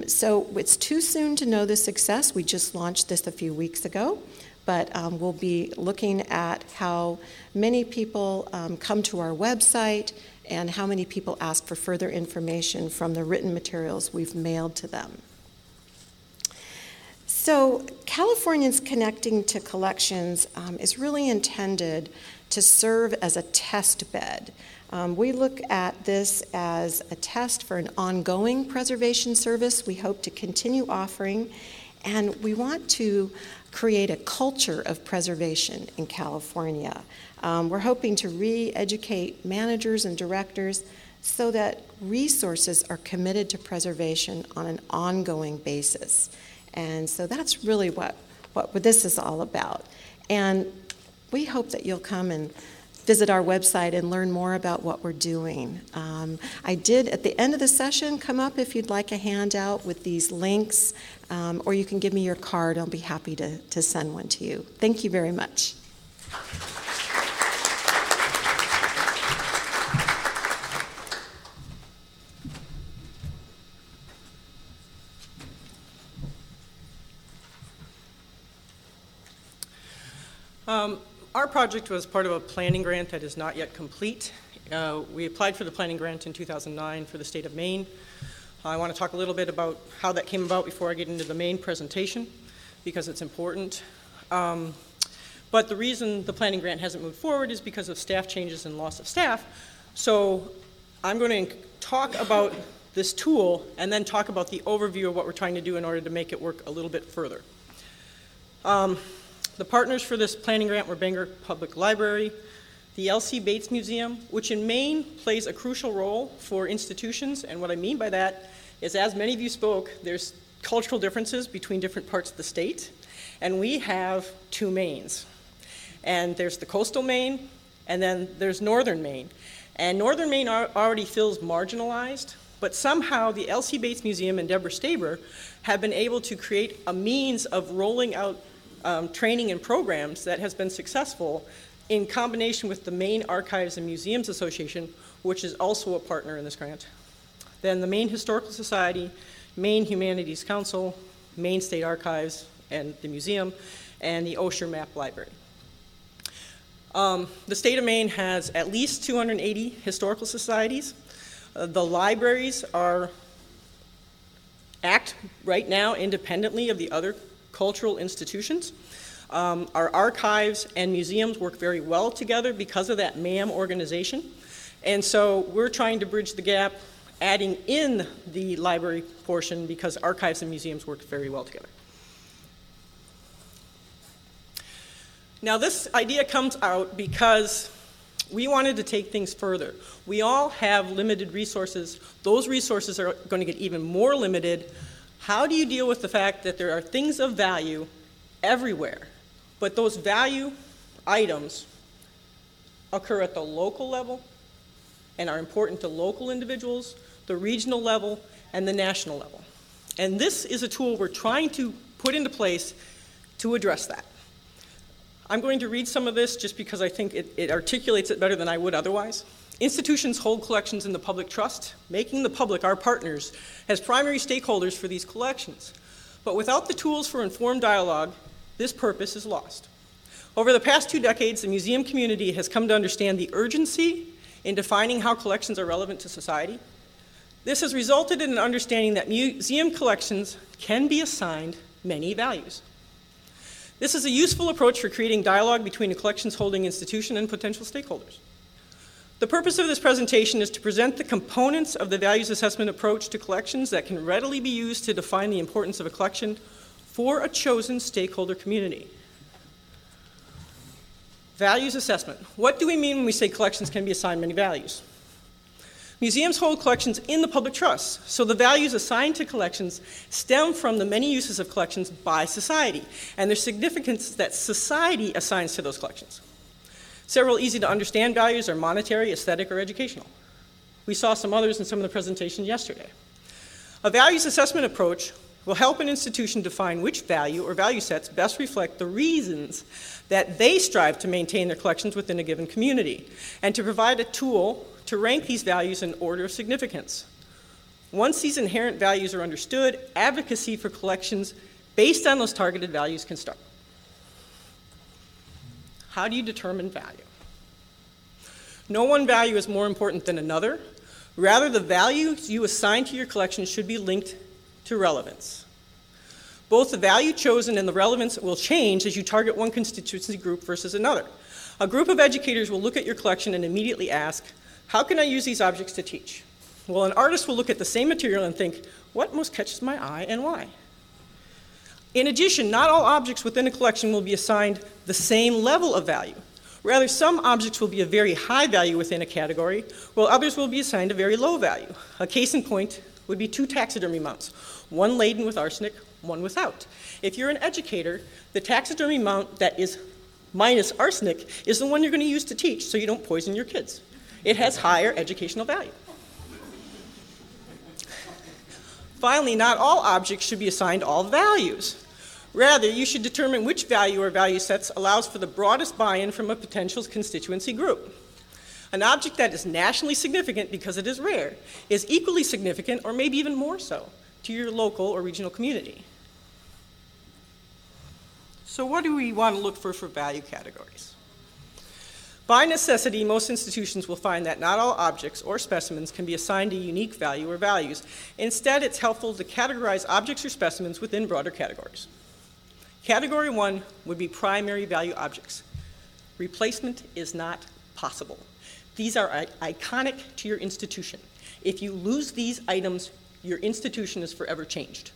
So it's too soon to know the success. We just launched this a few weeks ago, but we'll be looking at how many people come to our website and how many people ask for further information from the written materials we've mailed to them. So Californians Connecting to Collections is really intended to serve as a test bed. We look at this as a test for an ongoing preservation service we hope to continue offering, and we want to create a culture of preservation in California. We're hoping to re-educate managers and directors so that resources are committed to preservation on an ongoing basis. And so that's really what this is all about. And we hope that you'll come and visit our website and learn more about what we're doing. I did, at the end of the session, come up if you'd like a handout with these links, or you can give me your card. I'll be happy to send one to you. Thank you very much. Our project was part of a planning grant that is not yet complete. We applied for the planning grant in 2009 for the state of Maine. I want to talk a little bit about how that came about before I get into the Maine presentation, because it's important. But the reason the planning grant hasn't moved forward is because of staff changes and loss of staff. So I'm going to talk about this tool and then talk about the overview of what we're trying to do in order to make it work a little bit further. The partners for this planning grant were Bangor Public Library, the L.C. Bates Museum, which in Maine plays a crucial role for institutions. And what I mean by that is, as many of you spoke, there's cultural differences between different parts of the state. And we have two Maines. And there's the coastal Maine, and then there's northern Maine. And northern Maine already feels marginalized. But somehow the L.C. Bates Museum and Deborah Staber have been able to create a means of rolling out training and programs that has been successful in combination with the Maine Archives and Museums Association, which is also a partner in this grant. Then the Maine Historical Society, Maine Humanities Council, Maine State Archives and the Museum, and the Osher Map Library. The state of Maine has at least 280 historical societies. The libraries act right now independently of the other cultural institutions. Our archives and museums work very well together because of that MAM organization. And so we're trying to bridge the gap, adding in the library portion because archives and museums work very well together. Now this idea comes out because we wanted to take things further. We all have limited resources. Those resources are going to get even more limited. How do you deal with the fact that there are things of value everywhere, but those value items occur at the local level and are important to local individuals, the regional level, and the national level? And this is a tool we're trying to put into place to address that. I'm going to read some of this just because I think it articulates it better than I would otherwise. Institutions hold collections in the public trust, making the public our partners as primary stakeholders for these collections. But without the tools for informed dialogue, this purpose is lost. Over the past 2 decades, the museum community has come to understand the urgency in defining how collections are relevant to society. This has resulted in an understanding that museum collections can be assigned many values. This is a useful approach for creating dialogue between a collections holding institution and potential stakeholders. The purpose of this presentation is to present the components of the values assessment approach to collections that can readily be used to define the importance of a collection for a chosen stakeholder community. Values assessment. What do we mean when we say collections can be assigned many values? Museums hold collections in the public trust, so the values assigned to collections stem from the many uses of collections by society and their significance that society assigns to those collections. Several easy-to-understand values are monetary, aesthetic, or educational. We saw some others in some of the presentations yesterday. A values assessment approach will help an institution define which value or value sets best reflect the reasons that they strive to maintain their collections within a given community, and to provide a tool to rank these values in order of significance. Once these inherent values are understood, advocacy for collections based on those targeted values can start. How do you determine value? No one value is more important than another. Rather, the values you assign to your collection should be linked to relevance. Both the value chosen and the relevance will change as you target one constituency group versus another. A group of educators will look at your collection and immediately ask, how can I use these objects to teach? Well, an artist will look at the same material and think, what most catches my eye and why? In addition, not all objects within a collection will be assigned the same level of value. Rather, some objects will be a very high value within a category, while others will be assigned a very low value. A case in point would be 2 taxidermy mounts, one laden with arsenic, one without. If you're an educator, the taxidermy mount that is minus arsenic is the one you're going to use to teach so you don't poison your kids. It has higher educational value. Finally, not all objects should be assigned all values. Rather, you should determine which value or value sets allows for the broadest buy-in from a potential constituency group. An object that is nationally significant because it is rare is equally significant, or maybe even more so, to your local or regional community. So what do we want to look for value categories? By necessity, most institutions will find that not all objects or specimens can be assigned a unique value or values. Instead, it's helpful to categorize objects or specimens within broader categories. Category 1 would be primary value objects. Replacement is not possible. These are iconic to your institution. If you lose these items, your institution is forever changed.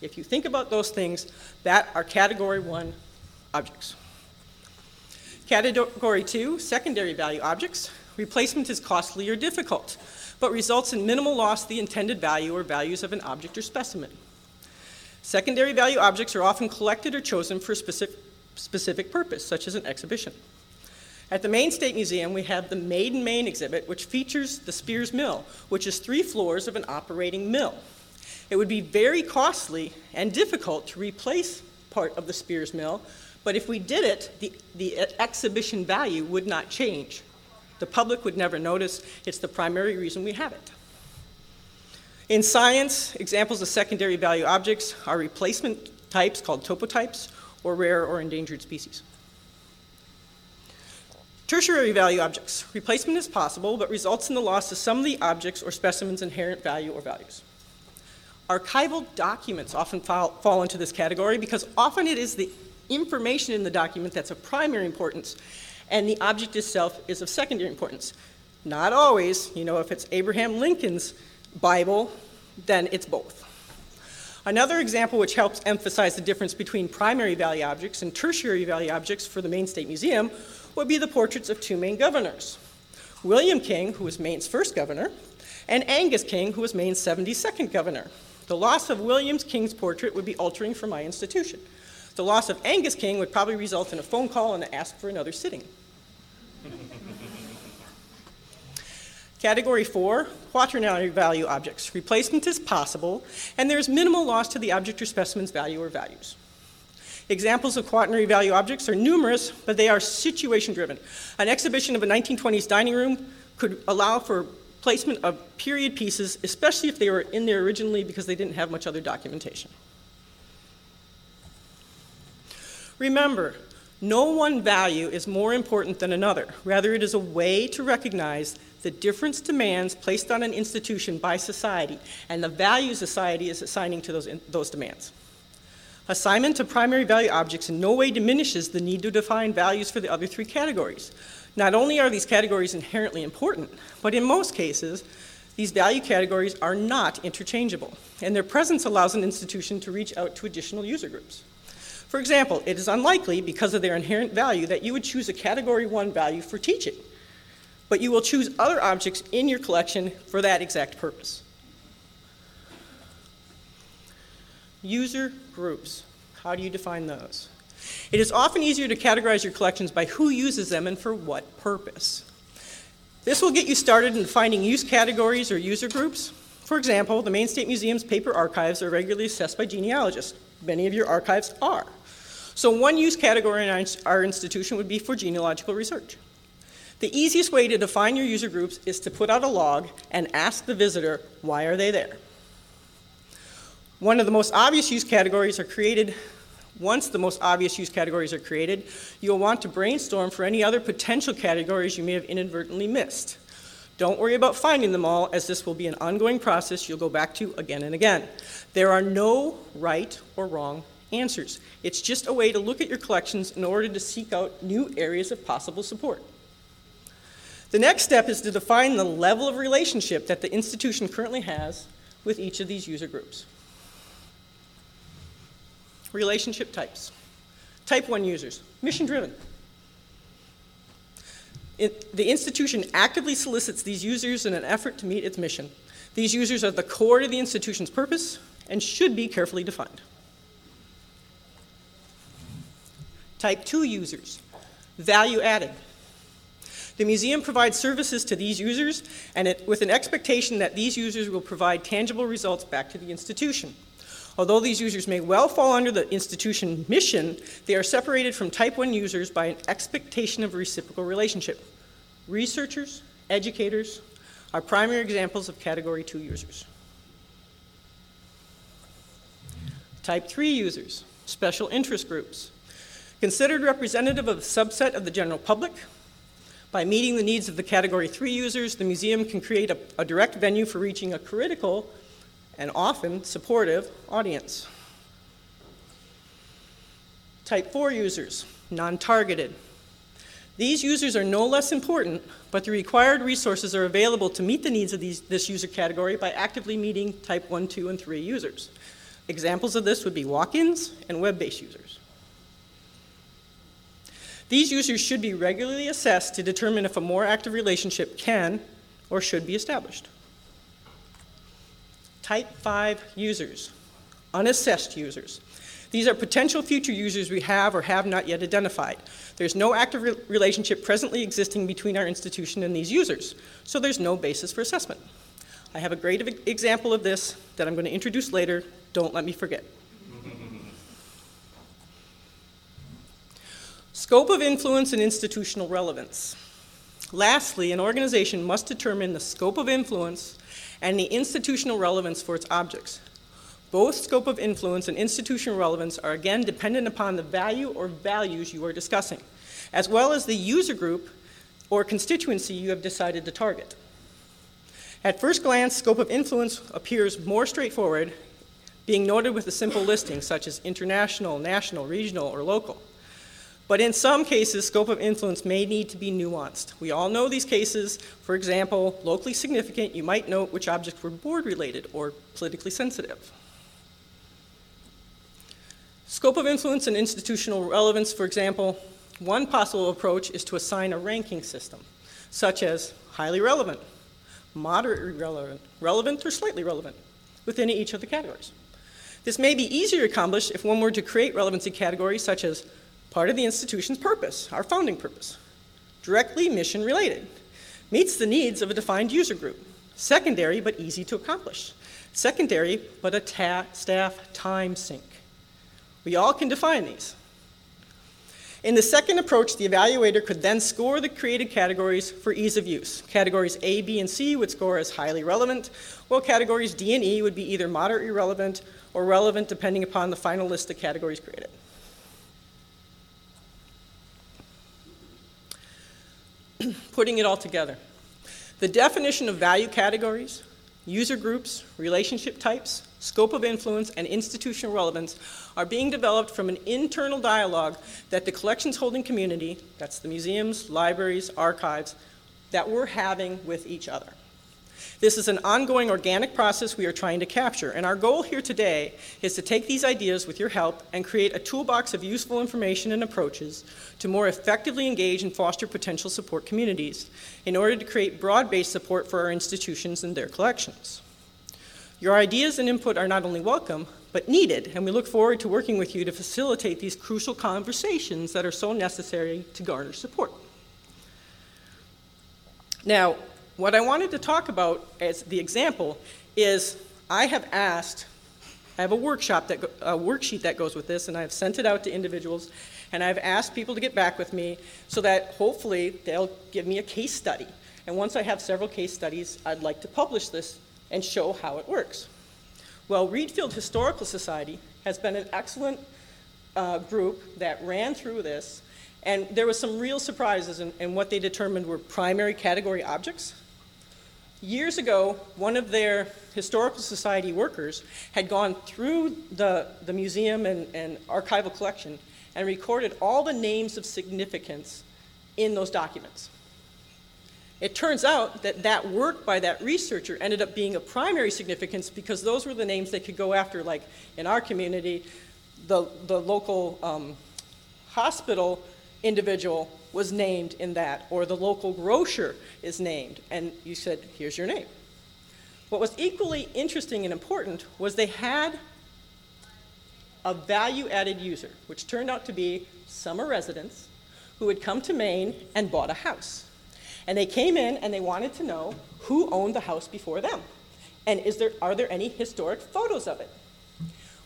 If you think about those things, that are category 1 objects. Category 2, secondary value objects. Replacement is costly or difficult, but results in minimal loss to the intended value or values of an object or specimen. Secondary value objects are often collected or chosen for a specific purpose, such as an exhibition. At the Maine State Museum, we have the Made in Maine exhibit, which features the Spears Mill, which is 3 floors of an operating mill. It would be very costly and difficult to replace part of the Spears Mill, but if we did it, the exhibition value would not change. The public would never notice. It's the primary reason we have it. In science, examples of secondary value objects are replacement types called topotypes, or rare or endangered species. Tertiary value objects. Replacement is possible, but results in the loss of some of the objects or specimens' inherent value or values. Archival documents often fall into this category because often it is the information in the document that's of primary importance, and the object itself is of secondary importance. Not always. You know, if it's Abraham Lincoln's Bible, then it's both. Another example which helps emphasize the difference between primary value objects and tertiary value objects for the Maine State Museum would be the portraits of two Maine governors, William King, who was Maine's first governor, and Angus King, who was Maine's 72nd governor. The loss of William King's portrait would be altering for my institution. The loss of Angus King would probably result in a phone call and an ask for another sitting. Category 4, quaternary value objects. Replacement is possible, and there is minimal loss to the object or specimen's value or values. Examples of quaternary value objects are numerous, but they are situation-driven. An exhibition of a 1920s dining room could allow for placement of period pieces, especially if they were in there originally because they didn't have much other documentation. Remember, no one value is more important than another. Rather, it is a way to recognize the different demands placed on an institution by society and the value society is assigning to those demands. Assignment to primary value objects in no way diminishes the need to define values for the other three categories. Not only are these categories inherently important, but in most cases, these value categories are not interchangeable, and their presence allows an institution to reach out to additional user groups. For example, it is unlikely, because of their inherent value, that you would choose a Category 1 value for teaching, but you will choose other objects in your collection for that exact purpose. User groups, how do you define those? It is often easier to categorize your collections by who uses them and for what purpose. This will get you started in defining use categories or user groups. For example, the Maine State Museum's paper archives are regularly assessed by genealogists. Many of your archives are. So one use category in our institution would be for genealogical research. The easiest way to define your user groups is to put out a log and ask the visitor, why are they there? One of the most obvious use categories are created. Once the most obvious use categories are created, you'll want to brainstorm for any other potential categories you may have inadvertently missed. Don't worry about finding them all, as this will be an ongoing process you'll go back to again and again. There are no right or wrong answers. It's just a way to look at your collections in order to seek out new areas of possible support. The next step is to define the level of relationship that the institution currently has with each of these user groups. Relationship types. Type 1 users, mission-driven. The institution actively solicits these users in an effort to meet its mission. These users are the core to the institution's purpose and should be carefully defined. Type 2 users, value added. The museum provides services to these users and with an expectation that these users will provide tangible results back to the institution. Although these users may well fall under the institution mission, they are separated from type 1 users by an expectation of reciprocal relationship. Researchers, educators are primary examples of category 2 users. Type 3 users, special interest groups. Considered representative of a subset of the general public, by meeting the needs of the category 3 users, the museum can create a direct venue for reaching a critical and often supportive audience. Type 4 users, non-targeted. These users are no less important, but the required resources are available to meet the needs of this user category by actively meeting type 1, 2, and 3 users. Examples of this would be walk-ins and web-based users. These users should be regularly assessed to determine if a more active relationship can or should be established. Type 5 users, unassessed users. These are potential future users we have or have not yet identified. There's no active relationship presently existing between our institution and these users, so there's no basis for assessment. I have a great example of this that I'm going to introduce later. Don't let me forget. Scope of influence and institutional relevance. Lastly, an organization must determine the scope of influence and the institutional relevance for its objects. Both scope of influence and institutional relevance are again dependent upon the value or values you are discussing, as well as the user group or constituency you have decided to target. At first glance, scope of influence appears more straightforward, being noted with a simple listing such as international, national, regional, or local. But in some cases, scope of influence may need to be nuanced. We all know these cases. For example, locally significant, you might note which objects were board-related or politically sensitive. Scope of influence and institutional relevance, for example, one possible approach is to assign a ranking system, such as highly relevant, moderately relevant, relevant, or slightly relevant, within each of the categories. This may be easier to accomplish if one were to create relevancy categories such as part of the institution's purpose, our founding purpose, directly mission-related, meets the needs of a defined user group, secondary but easy to accomplish, secondary but a staff time sink. We all can define these. In the second approach, the evaluator could then score the created categories for ease of use. Categories A, B, and C would score as highly relevant, while categories D and E would be either moderately relevant or relevant depending upon the final list of categories created. Putting it all together, the definition of value categories, user groups, relationship types, scope of influence, and institutional relevance are being developed from an internal dialogue that the collections holding community, that's the museums, libraries, archives, that we're having with each other. This is an ongoing organic process we are trying to capture, and our goal here today is to take these ideas with your help and create a toolbox of useful information and approaches to more effectively engage and foster potential support communities in order to create broad-based support for our institutions and their collections. Your ideas and input are not only welcome, but needed, and we look forward to working with you to facilitate these crucial conversations that are so necessary to garner support. Now, what I wanted to talk about as the example is I have a workshop, a worksheet that goes with this, and I have sent it out to individuals, and I've asked people to get back with me so that hopefully they'll give me a case study. And once I have several case studies, I'd like to publish this and show how it works. Well, Reedfield Historical Society has been an excellent group that ran through this, and there was some real surprises in what they determined were primary category objects. Years ago, one of their historical society workers had gone through the museum and archival collection and recorded all the names of significance in those documents. It turns out that work by that researcher ended up being of primary significance because those were the names they could go after, like in our community, the local hospital individual was named in that, or the local grocer is named, and you said, here's your name. What was equally interesting and important was they had a value-added user, which turned out to be summer residents who had come to Maine and bought a house. And they came in and they wanted to know who owned the house before them, and are there any historic photos of it?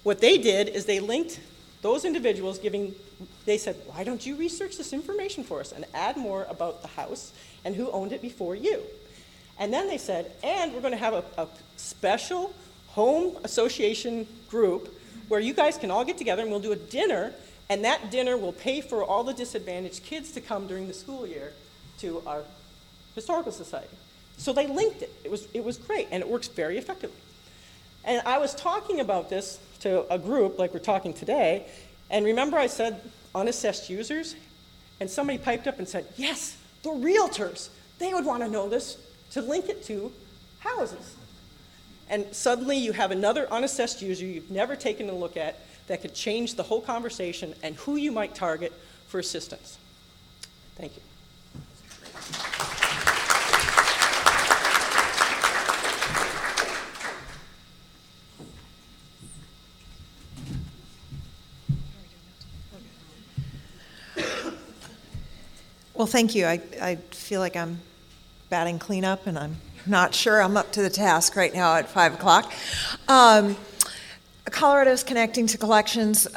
What they did is they linked those individuals they said, why don't you research this information for us and add more about the house and who owned it before you? And then they said, and we're going to have a special home association group where you guys can all get together and we'll do a dinner, and that dinner will pay for all the disadvantaged kids to come during the school year to our historical society. So they linked it. It was great, and it works very effectively. And I was talking about this to a group like we're talking today, and remember I said unassessed users, and somebody piped up and said, yes, the realtors, they would want to know this to link it to houses. And suddenly you have another unassessed user you've never taken a look at that could change the whole conversation and who you might target for assistance. Thank you. Well, thank you. I feel like I'm batting cleanup, and I'm not sure I'm up to the task right now at 5 o'clock. Colorado's Connecting to Collections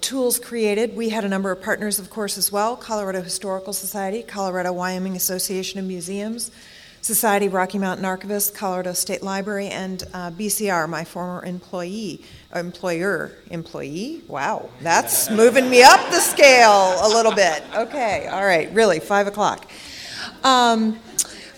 tools created. We had a number of partners, of course, as well. Colorado Historical Society, Colorado Wyoming Association of Museums, Society of Rocky Mountain Archivists, Colorado State Library, and BCR, my former employee. Wow, that's moving me up the scale a little bit. Okay, all right, really, 5 o'clock.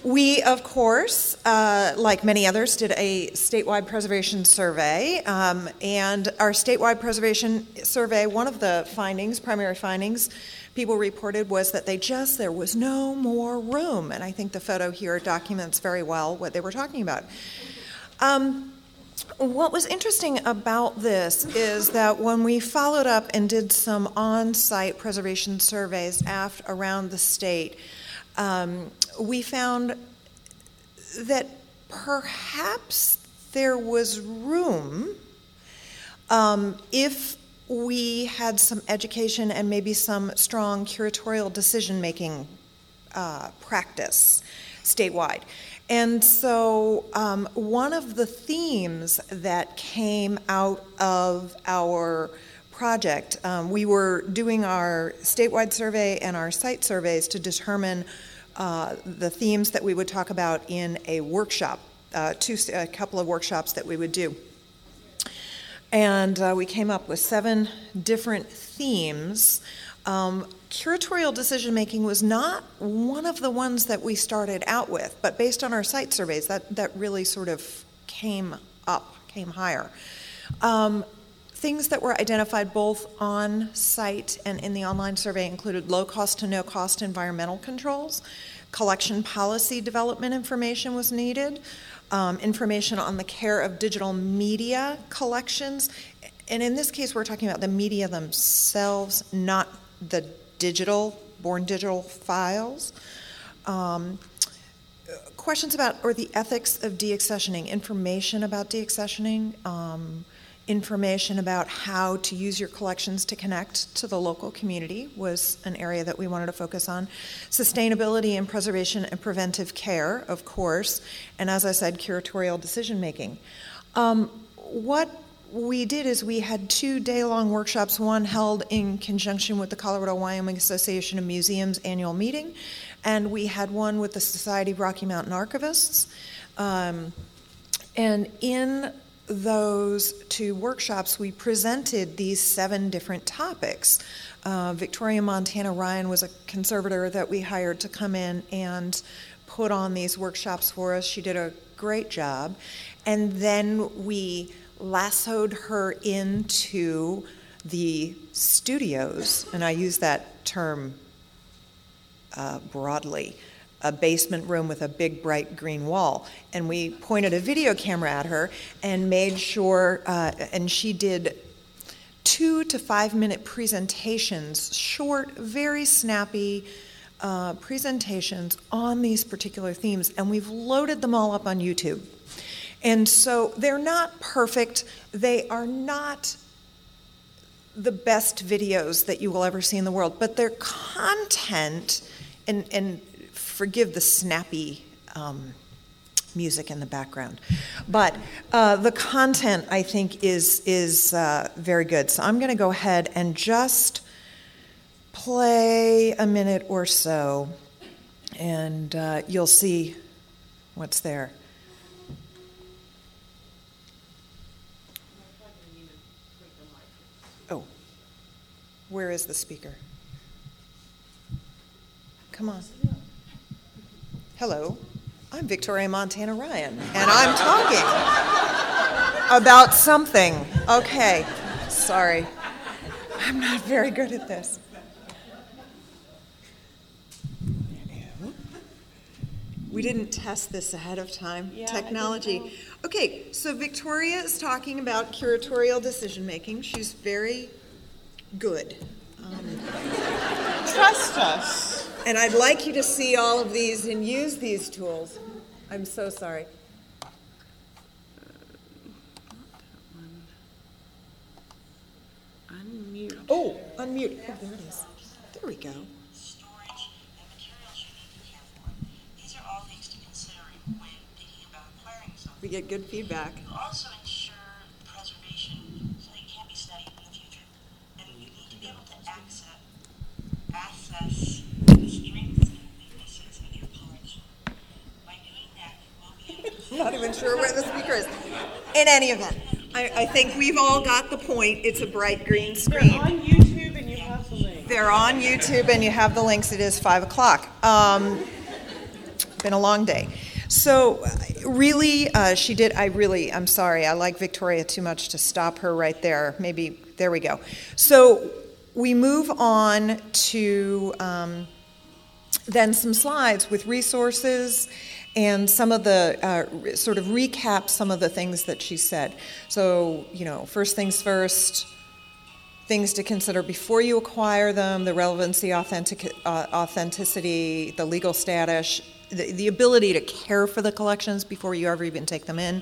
We, of course, like many others, did a statewide preservation survey. And our statewide preservation survey, one of the findings, primary findings, people reported was that there was no more room. And I think the photo here documents very well what they were talking about. What was interesting about this is that when we followed up and did some on-site preservation surveys around the state, we found that perhaps there was room if we had some education and maybe some strong curatorial decision-making practice statewide. And so one of the themes that came out of our project, we were doing our statewide survey and our site surveys to determine the themes that we would talk about in a workshop, a couple of workshops that we would do. And we came up with 7 different themes. Curatorial decision-making was not one of the ones that we started out with, but based on our site surveys, that really sort of came higher. Things that were identified both on site and in the online survey included low cost to no cost environmental controls, collection policy development information was needed, information on the care of digital media collections, and in this case we're talking about the media themselves, not the born digital files. Questions about or the ethics of deaccessioning, information about deaccessioning, information about how to use your collections to connect to the local community was an area that we wanted to focus on. Sustainability and preservation and preventive care, of course, and as I said, curatorial decision making. What we did is we had 2 day-long workshops, one held in conjunction with the Colorado Wyoming Association of Museums annual meeting, and we had one with the Society of Rocky Mountain Archivists. And in those 2 workshops, we presented these 7 different topics. Victoria Montana Ryan was a conservator that we hired to come in and put on these workshops for us. She did a great job. And then we lassoed her into the studios, and I use that term broadly, a basement room with a big bright green wall, and we pointed a video camera at her and made sure, and she did 2 to 5 minute presentations, short, very snappy presentations on these particular themes, and we've loaded them all up on YouTube. And so they're not perfect. They are not the best videos that you will ever see in the world, but their content, and forgive the snappy music in the background, but the content, I think, is very good. So I'm going to go ahead and just play a minute or so, and you'll see what's there. Where is the speaker? Come on. Hello, I'm Victoria Montana Ryan, and I'm talking about something. Okay, sorry. I'm not very good at this. We didn't test this ahead of time. Yeah, technology. Okay, so Victoria is talking about curatorial decision-making. She's very good. Trust us. And I'd like you to see all of these and use these tools. I'm so sorry. Not that one. Unmute. Oh, unmute. Oh, there it is. There we go. Storage and materials you need to care for. These are all things to consider when thinking about acquiring something. We get good feedback. Also ensure preservation so they can be studied. Access the strengths and weaknesses of your collection. By doing that, you will be able to... Not even sure where the speaker is. In any event, I think we've all got the point. It's a bright green screen. They're on YouTube and you have the links. It is 5 o'clock. been a long day. So really, she did, I'm sorry, I like Victoria too much to stop her right there. Maybe, there we go. So we move on to then some slides with resources and some of the, sort of recap some of the things that she said. So, you know, first things first, things to consider before you acquire them, the relevancy, authenticity, the legal status, the ability to care for the collections before you ever even take them in,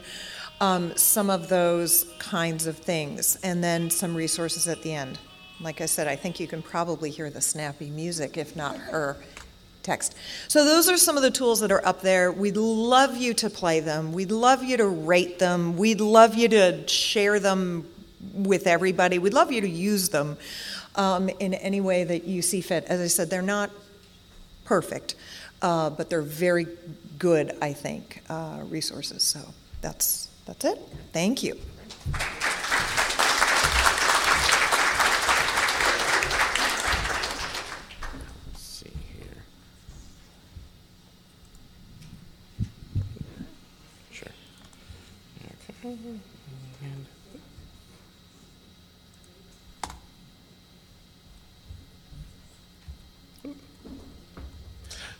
some of those kinds of things, and then some resources at the end. Like I said, I think you can probably hear the snappy music, if not her text. So those are some of the tools that are up there. We'd love you to play them. We'd love you to rate them. We'd love you to share them with everybody. We'd love you to use them in any way that you see fit. As I said, they're not perfect, but they're very good, I think, resources. So that's it. Thank you.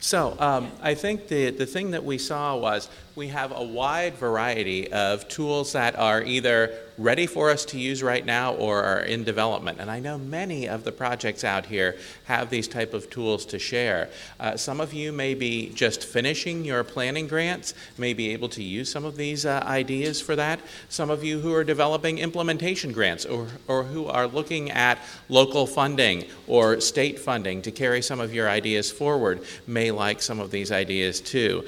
So I think the thing that we saw was we have a wide variety of tools that are either ready for us to use right now or are in development. And I know many of the projects out here have these type of tools to share. Some of you may be just finishing your planning grants, may be able to use some of these ideas for that. Some of you who are developing implementation grants or who are looking at local funding or state funding to carry some of your ideas forward may like some of these ideas too.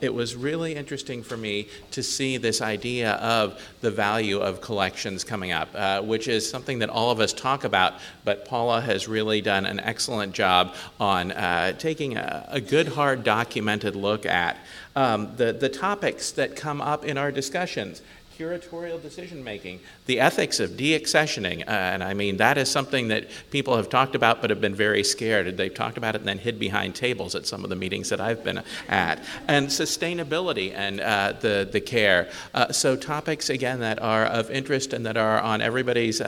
It was really interesting for me to see this idea of the value of collections coming up, which is something that all of us talk about, but Paula has really done an excellent job on taking a good, hard, documented look at the topics that come up in our discussions. Curatorial decision-making, the ethics of deaccessioning, and I mean that is something that people have talked about but have been very scared. They've talked about it and then hid behind tables at some of the meetings that I've been at. And sustainability and the care. So topics, again, that are of interest and that are on everybody's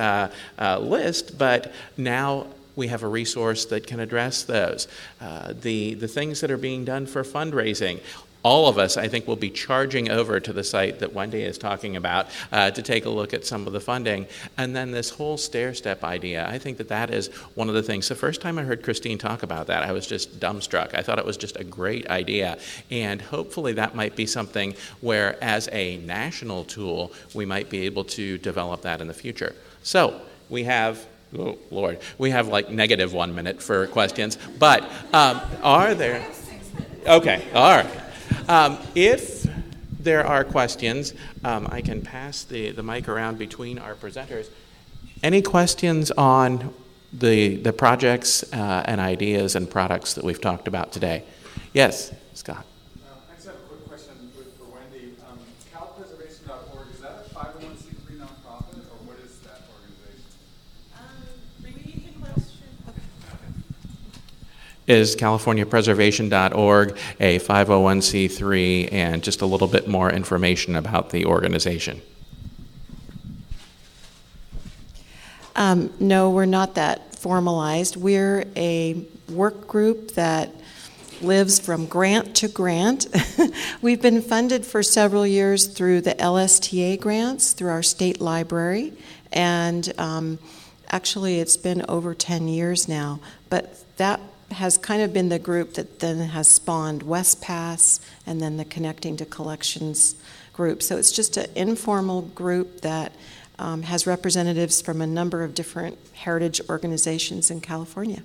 list, but now we have a resource that can address those. The things that are being done for fundraising. All of us, I think, will be charging over to the site that Wendy is talking about to take a look at some of the funding. And then this whole stair-step idea, I think that is one of the things. The first time I heard Christine talk about that, I was just dumbstruck. I thought it was just a great idea. And hopefully that might be something where, as a national tool, we might be able to develop that in the future. So we have... Oh, Lord. We have, like, negative 1 minute for questions. But are there... Okay. All right. If there are questions, I can pass the mic around between our presenters. Any questions on the projects and ideas and products that we've talked about today? Yes, Scott. I just have a quick question for Wendy. CalPreservation.org, is that a 501c3 nonprofit, or what is that organization? Is CaliforniaPreservation.org a 501c3, and just a little bit more information about the organization? No, we're not that formalized. We're a work group that lives from grant to grant. We've been funded for several years through the LSTA grants, through our state library, and actually it's been over 10 years now, but that has kind of been the group that then has spawned West Pass and then the Connecting to Collections group. So it's just an informal group that has representatives from a number of different heritage organizations in California.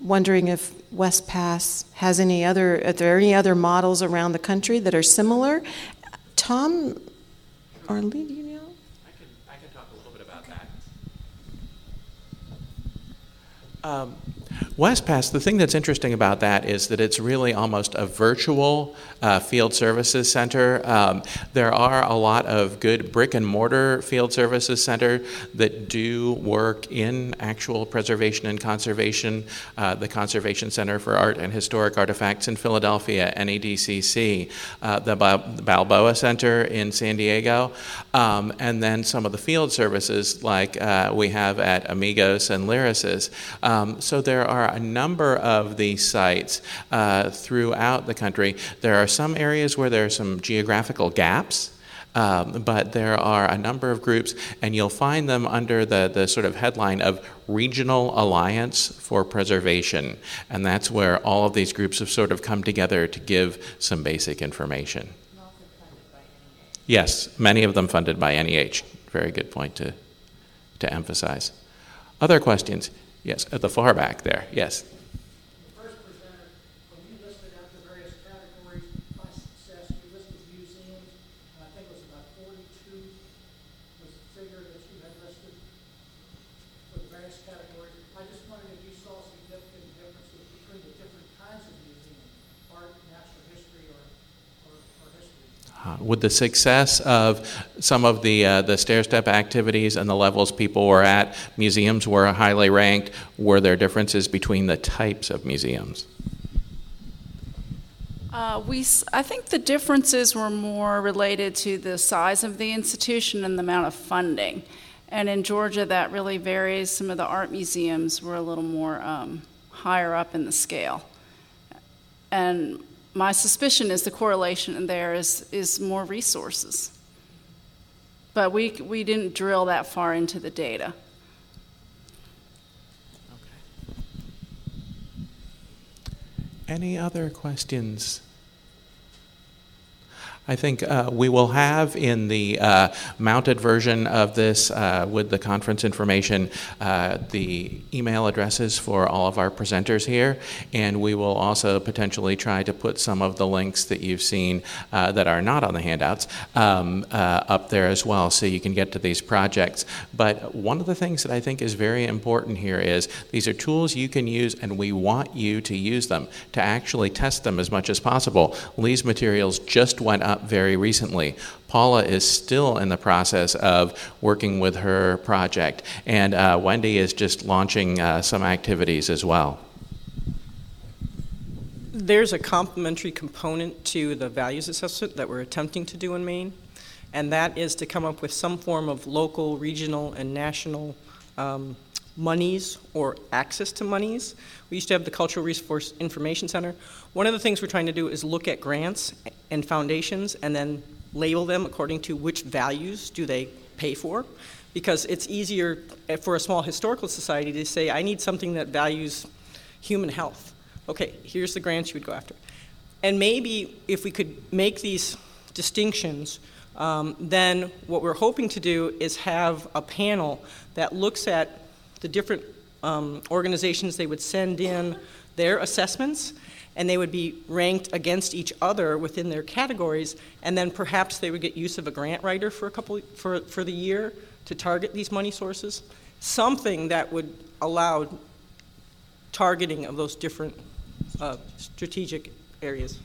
Wondering if West Pass has any other, if there are any other models around the country that are similar. Tom, or Lee, do you know? I can talk a little bit about that. West Pass, the thing that's interesting about that is that it's really almost a virtual field services center. There are a lot of good brick and mortar field services center that do work in actual preservation and conservation. The Conservation Center for Art and Historic Artifacts in Philadelphia, NEDCC, the Balboa Center in San Diego, and then some of the field services like we have at Amigos and LYRASIS. So there are a number of these sites throughout the country. There are some areas where there are some geographical gaps, but there are a number of groups, and you'll find them under the sort of headline of Regional Alliance for Preservation, and that's where all of these groups have sort of come together to give some basic information. And also funded by NEH. Yes, many of them funded by NEH. Very good point to emphasize. Other questions? Yes, at the far back there, yes. The first presenter, when you listed out the various categories by success, you listed museums, and I think it was about 42 was the figure that you had listed for the various categories. I just wondered if you saw significant differences between the different kinds of museums, art, natural history, or history. Would the success of some of the stair-step activities and the levels people were at, museums were highly ranked, were there differences between the types of museums? I think the differences were more related to the size of the institution and the amount of funding. And in Georgia, that really varies. Some of the art museums were a little more higher up in the scale. And my suspicion is the correlation there is more resources. But we didn't drill that far into the data. Okay. Any other questions? I think we will have in the mounted version of this with the conference information the email addresses for all of our presenters here, and we will also potentially try to put some of the links that you've seen that are not on the handouts up there as well, so you can get to these projects. But one of the things that I think is very important here is these are tools you can use, and we want you to use them to actually test them as much as possible. Lee's materials just went up very recently. Paula is still in the process of working with her project, and Wendy is just launching some activities as well. There's a complementary component to the values assessment that we're attempting to do in Maine, and that is to come up with some form of local, regional, and national monies or access to monies. We used to have the Cultural Resource Information Center. One of the things we're trying to do is look at grants and foundations and then label them according to which values do they pay for, because it's easier for a small historical society to say, I need something that values human health. Okay, here's the grants you would go after. And maybe if we could make these distinctions, then what we're hoping to do is have a panel that looks at the different organizations. They would send in their assessments, and they would be ranked against each other within their categories, and then perhaps they would get use of a grant writer for a couple for the year to target these money sources. Something that would allow targeting of those different strategic areas.